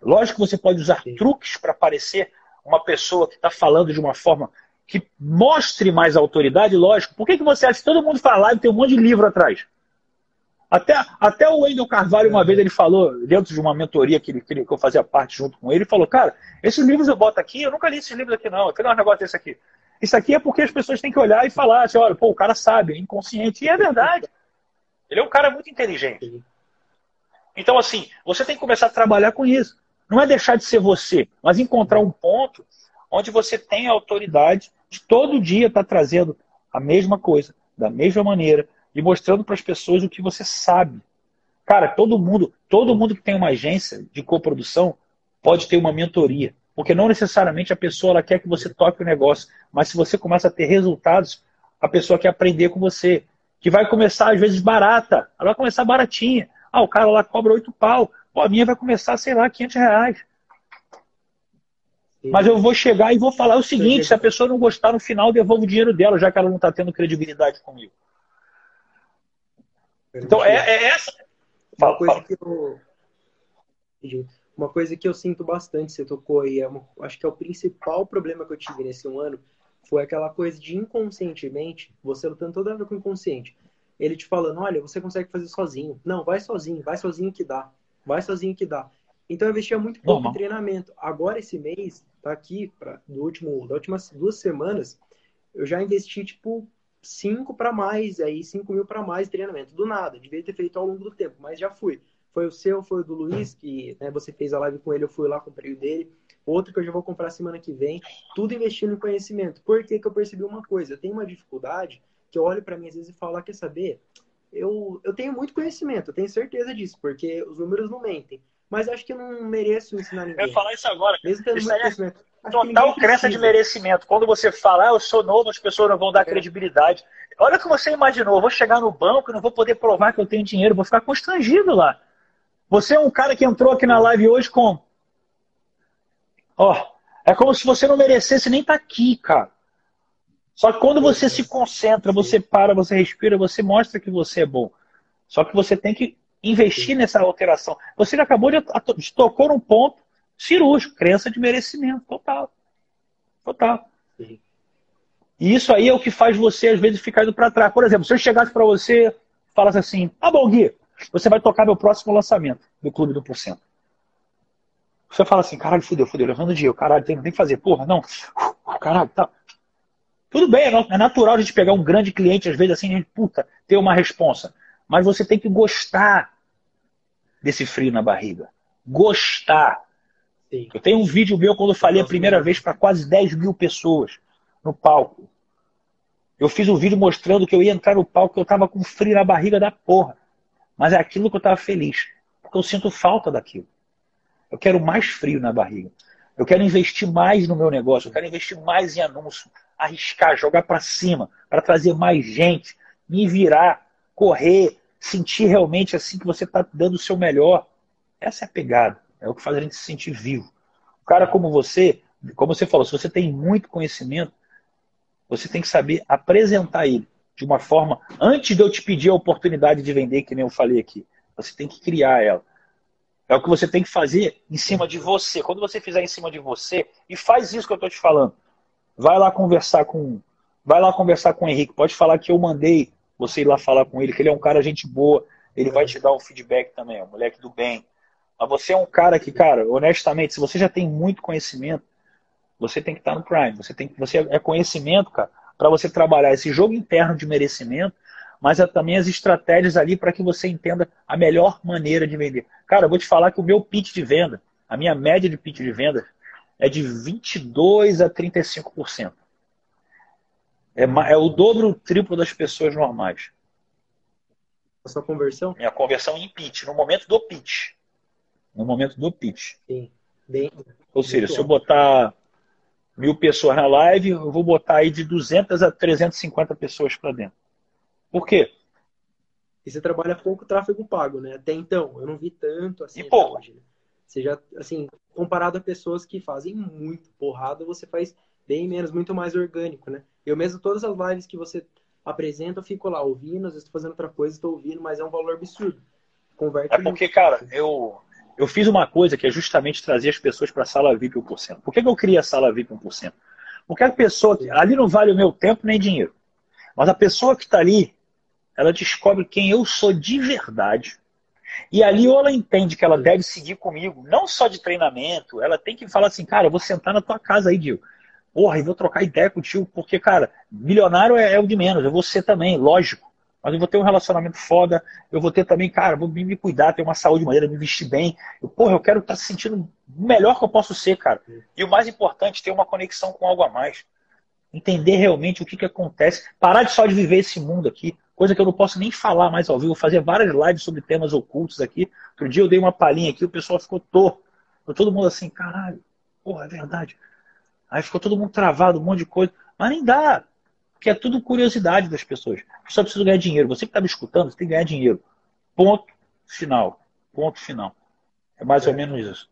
Lógico que você pode usar truques para parecer uma pessoa que está falando de uma forma que mostre mais autoridade, lógico. Por que que você acha que todo mundo faz live e tem um monte de livro atrás? Até o Wendel Carvalho, uma vez, ele falou, dentro de uma mentoria que eu fazia parte junto com ele, falou, cara, esses livros eu boto aqui, eu nunca li esses livros aqui não, eu tenho um negócio desse aqui. Isso aqui é porque as pessoas têm que olhar e falar assim, olha, pô, o cara sabe, é inconsciente. E é verdade. Ele é um cara muito inteligente. Então, assim, você tem que começar a trabalhar com isso. Não é deixar de ser você, mas encontrar um ponto onde você tem a autoridade de todo dia estar trazendo a mesma coisa, da mesma maneira, e mostrando para as pessoas o que você sabe. Cara, todo mundo que tem uma agência de coprodução pode ter uma mentoria. Porque não necessariamente a pessoa ela quer que você toque o negócio, mas se você começa a ter resultados, a pessoa quer aprender com você. Que vai começar, às vezes, barata. Ela vai começar baratinha. Ah, o cara lá cobra 8 pau. Pô, a minha vai começar, sei lá, 500 reais. Mas eu vou chegar e vou falar o seguinte, se a pessoa não gostar, no final, eu devolvo o dinheiro dela, já que ela não está tendo credibilidade comigo. Então, é essa... Uma coisa que eu... Uma coisa que eu sinto bastante, você tocou aí, acho que é o principal problema que eu tive nesse 1 ano, foi aquela coisa de inconscientemente, você lutando toda hora com o inconsciente, ele te falando, olha, você consegue fazer sozinho. Não, vai sozinho que dá. Vai sozinho que dá. Então eu investia muito pouco em treinamento. Agora esse mês, tá aqui, das últimas 2 semanas, eu já investi tipo 5 para mais, aí 5 mil para mais treinamento. Do nada, devia ter feito ao longo do tempo, mas já fui. Foi o seu, foi o do Luiz, que né, você fez a live com ele, eu fui lá, comprei o dele. Outro que eu já vou comprar semana que vem. Tudo investindo em conhecimento. Por que que eu percebi uma coisa? Eu tenho uma dificuldade que eu olho para mim às vezes e falo, ah, quer saber? Eu tenho muito conhecimento, eu tenho certeza disso, porque os números não mentem. Mas acho que eu não mereço ensinar ninguém. Eu ia falar isso agora. Mesmo tendo muito conhecimento. Total crença de merecimento. Quando você fala, eu sou novo, as pessoas não vão dar credibilidade. Olha o que você imaginou. Eu vou chegar no banco e não vou poder provar que eu tenho dinheiro. Vou ficar constrangido lá. Você é um cara que entrou aqui na live hoje com... Ó, é como se você não merecesse nem estar aqui, cara. Só que quando você se concentra, você para, você respira, você mostra que você é bom. Só que você tem que investir nessa alteração. Você já acabou de tocou num ponto cirúrgico, crença de merecimento, total. Total. E isso aí é o que faz você, às vezes, ficar indo para trás. Por exemplo, se eu chegasse para você e falasse assim, ah, bom, Gui, você vai tocar meu próximo lançamento do Clube do 1%. Você fala assim, caralho, fudeu, levando o dia, caralho, tem que fazer, porra, não, caralho, tá. Tudo bem, é natural a gente pegar um grande cliente, às vezes assim, puta, ter uma responsa. Mas você tem que gostar desse frio na barriga. Gostar. Sim. Eu tenho um vídeo meu quando eu falei a primeira vez para quase 10 mil pessoas no palco. Eu fiz um vídeo mostrando que eu ia entrar no palco, que eu tava com frio na barriga da porra. Mas é aquilo que eu estava feliz. Porque eu sinto falta daquilo. Eu quero mais frio na barriga. Eu quero investir mais no meu negócio. Eu quero investir mais em anúncio. Arriscar, jogar para cima. Para trazer mais gente. Me virar. Correr. Sentir realmente assim que você está dando o seu melhor. Essa é a pegada. É o que faz a gente se sentir vivo. O cara como você, se você tem muito conhecimento, você tem que saber apresentar ele de uma forma, antes de eu te pedir a oportunidade de vender, que nem eu falei aqui. Você tem que criar ela. É o que você tem que fazer em cima de você. Quando você fizer em cima de você, e faz isso que eu estou te falando. Vai lá conversar com o Henrique. Pode falar que eu mandei você ir lá falar com ele, que ele é um cara gente boa. Ele vai te dar um feedback também, é um moleque do bem. Mas você é um cara que, cara, honestamente, se você já tem muito conhecimento, você tem que estar no prime. Você é conhecimento, cara, para você trabalhar esse jogo interno de merecimento, mas é também as estratégias ali para que você entenda a melhor maneira de vender. Cara, eu vou te falar que o meu pitch de venda, a minha média de pitch de venda é de 22% a 35%. É o dobro, o triplo das pessoas normais. A sua conversão? Minha conversão em pitch, no momento do pitch. No momento do pitch. Sim. Bem, ou seja, se eu botar 1000 pessoas na live, eu vou botar aí de 200 a 350 pessoas para dentro. Por quê? E você trabalha pouco tráfego pago, né? Até então, eu não vi tanto assim. E pouco. Hoje, né? Você já, assim, comparado a pessoas que fazem muito porrada, você faz bem menos, muito mais orgânico, né? Eu mesmo, todas as lives que você apresenta, eu fico lá ouvindo, às vezes estou fazendo outra coisa, estou ouvindo, mas é um valor absurdo. Converte é porque, muito. Cara, eu fiz uma coisa que é justamente trazer as pessoas para a Sala VIP 1%. Por que eu criei a Sala VIP 1%? Porque a pessoa, ali não vale o meu tempo nem dinheiro, mas a pessoa que está ali, ela descobre quem eu sou de verdade. E ali ou ela entende que ela deve seguir comigo, não só de treinamento, ela tem que falar assim, cara, eu vou sentar na tua casa aí, Diego. Porra, eu vou trocar ideia contigo, porque, cara, milionário é o de menos, eu vou ser também, lógico. Mas eu vou ter um relacionamento foda, eu vou ter também, cara, vou me cuidar, ter uma saúde de maneira, me vestir bem. Porra, eu quero estar se sentindo o melhor que eu posso ser, cara. E o mais importante, ter uma conexão com algo a mais. Entender realmente o que acontece. Parar de só de viver esse mundo aqui. Coisa que eu não posso nem falar mais ao vivo. Fazer várias lives sobre temas ocultos aqui. Outro dia eu dei uma palhinha aqui, o pessoal ficou torto. Todo mundo assim, caralho, porra, é verdade. Aí ficou todo mundo travado, um monte de coisa. Mas nem dá. Porque é tudo curiosidade das pessoas. Eu só preciso ganhar dinheiro. Você que está me escutando, você tem que ganhar dinheiro. Ponto final. Ponto final. É mais ou menos isso.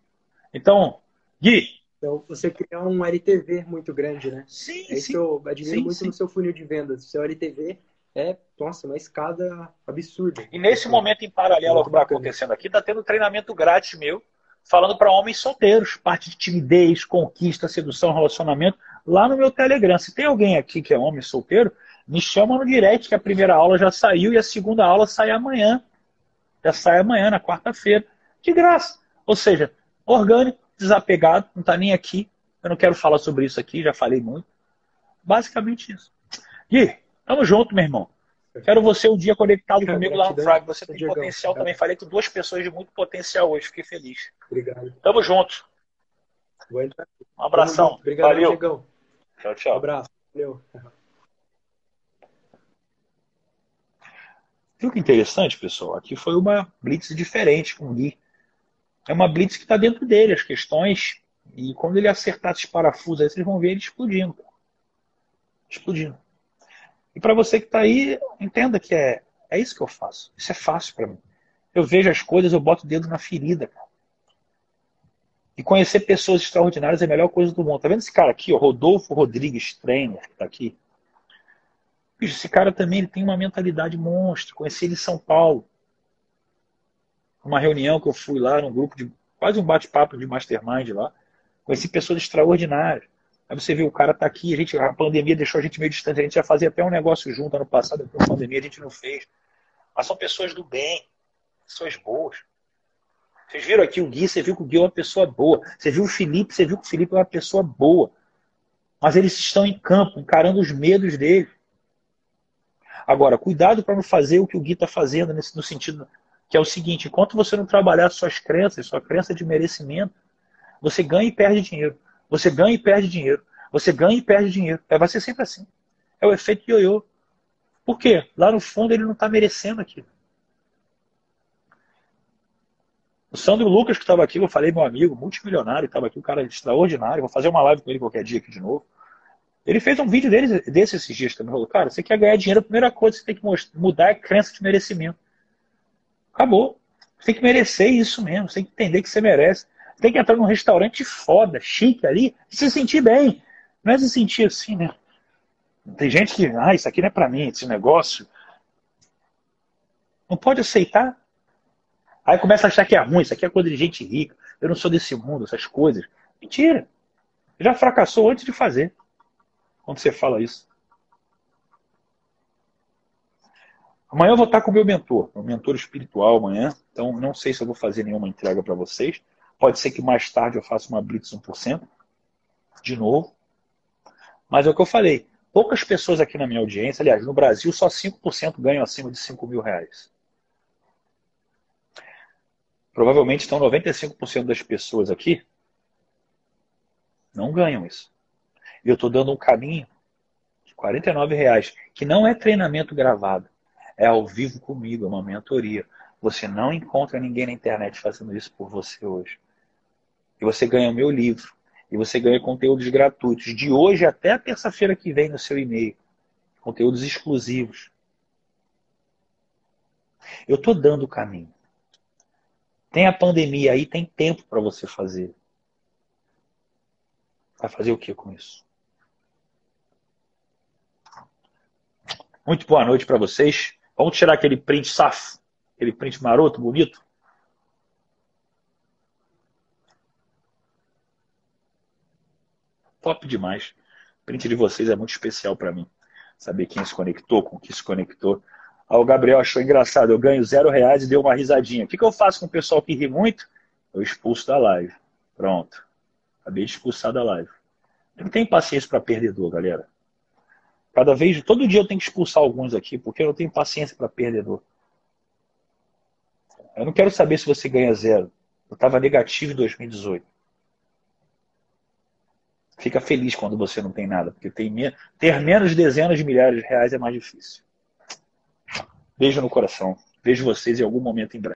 Então, Gui. Então, você criar um RTV muito grande, né? Sim, é isso que eu admiro muito no seu funil de vendas. O seu RTV é, nossa, uma escada absurda. E nesse momento, em paralelo ao que está acontecendo aqui, está tendo um treinamento grátis meu, falando para homens solteiros, parte de timidez, conquista, sedução, relacionamento, lá no meu Telegram. Se tem alguém aqui que é homem solteiro, me chama no direct, que a primeira aula já saiu e a segunda aula sai amanhã. Já sai amanhã, na quarta-feira, de graça. Ou seja, orgânico, desapegado, não está nem aqui. Eu não quero falar sobre isso aqui, já falei muito. Basicamente isso. Gui, tamo junto, meu irmão. Quero você um dia conectado comigo lá no Frag. Você tem potencial também. Falei com 2 pessoas de muito potencial hoje. Fiquei feliz. Obrigado. Tamo junto. Um abração. Obrigado, valeu. Diegão. Tchau, tchau. Um abraço. Valeu. Viu que interessante, pessoal? Aqui foi uma blitz diferente com o Gui. É uma blitz que está dentro dele, as questões. E quando ele acertar esses parafusos aí, vocês vão ver ele explodindo. Explodindo. E para você que está aí, entenda que é isso que eu faço. Isso é fácil para mim. Eu vejo as coisas, eu boto o dedo na ferida, cara. E conhecer pessoas extraordinárias é a melhor coisa do mundo. Tá vendo esse cara aqui, o Rodolfo Rodrigues, trainer, que tá aqui? Bicho, esse cara também, ele tem uma mentalidade monstro. Conheci ele em São Paulo. Uma reunião que eu fui lá, num grupo de quase um bate-papo de mastermind lá. Conheci pessoas extraordinárias. Aí você vê, o cara tá aqui, a pandemia deixou a gente meio distante, a gente já fazia até um negócio junto ano passado, depois da pandemia a gente não fez. Mas são pessoas do bem, pessoas boas. Vocês viram aqui o Gui, você viu que o Gui é uma pessoa boa. Você viu o Felipe, você viu que o Felipe é uma pessoa boa. Mas eles estão em campo, encarando os medos dele. Agora, cuidado para não fazer o que o Gui está fazendo, no sentido que é o seguinte, enquanto você não trabalhar suas crenças, sua crença de merecimento, você ganha e perde dinheiro. Você ganha e perde dinheiro. Você ganha e perde dinheiro. Vai ser sempre assim. É o efeito ioiô. Por quê? Lá no fundo ele não está merecendo aquilo. O Sandro Lucas, que estava aqui, eu falei, meu amigo, multimilionário, estava aqui, um cara extraordinário. Vou fazer uma live com ele qualquer dia aqui de novo. Ele fez um vídeo desse esses dias também. Falou, cara, você quer ganhar dinheiro, a primeira coisa que você tem que mudar é a crença de merecimento. Acabou. Você tem que merecer isso mesmo. Você tem que entender que você merece. Tem que entrar num restaurante foda, chique ali, e se sentir bem. Não é se sentir assim, né? Tem gente que, ah, isso aqui não é para mim, esse negócio. Não pode aceitar. Aí começa a achar que é ruim, isso aqui é coisa de gente rica. Eu não sou desse mundo, essas coisas. Mentira. Já fracassou antes de fazer. Quando você fala isso. Amanhã eu vou estar com o meu mentor espiritual amanhã. Então, não sei se eu vou fazer nenhuma entrega para vocês. Pode ser que mais tarde eu faça uma Blitz 1%. De novo. Mas é o que eu falei. Poucas pessoas aqui na minha audiência, aliás, no Brasil, só 5% ganham acima de 5 mil reais. Provavelmente, então, 95% das pessoas aqui não ganham isso. E eu estou dando um caminho de R$49, que não é treinamento gravado. É ao vivo comigo, é uma mentoria. Você não encontra ninguém na internet fazendo isso por você hoje. E você ganha o meu livro. E você ganha conteúdos gratuitos. De hoje até a terça-feira que vem no seu e-mail. Conteúdos exclusivos. Eu estou dando o caminho. Tem a pandemia aí, tem tempo para você fazer. Vai fazer o que com isso? Muito boa noite para vocês. Vamos tirar aquele print safo, aquele print maroto, bonito. Top demais. O print de vocês é muito especial para mim. Saber quem se conectou, com quem se conectou. Ah, o Gabriel achou engraçado. Eu ganho R$0 e deu uma risadinha. O que eu faço com o pessoal que ri muito? Eu expulso da live. Pronto. Acabei de expulsar da live. Não tem paciência para perdedor, galera. Cada vez, todo dia eu tenho que expulsar alguns aqui, porque eu não tenho paciência para perdedor. Eu não quero saber se você ganha zero. Eu estava negativo em 2018. Fica feliz quando você não tem nada, porque ter menos dezenas de milhares de reais é mais difícil. Beijo no coração. Vejo vocês em algum momento em breve.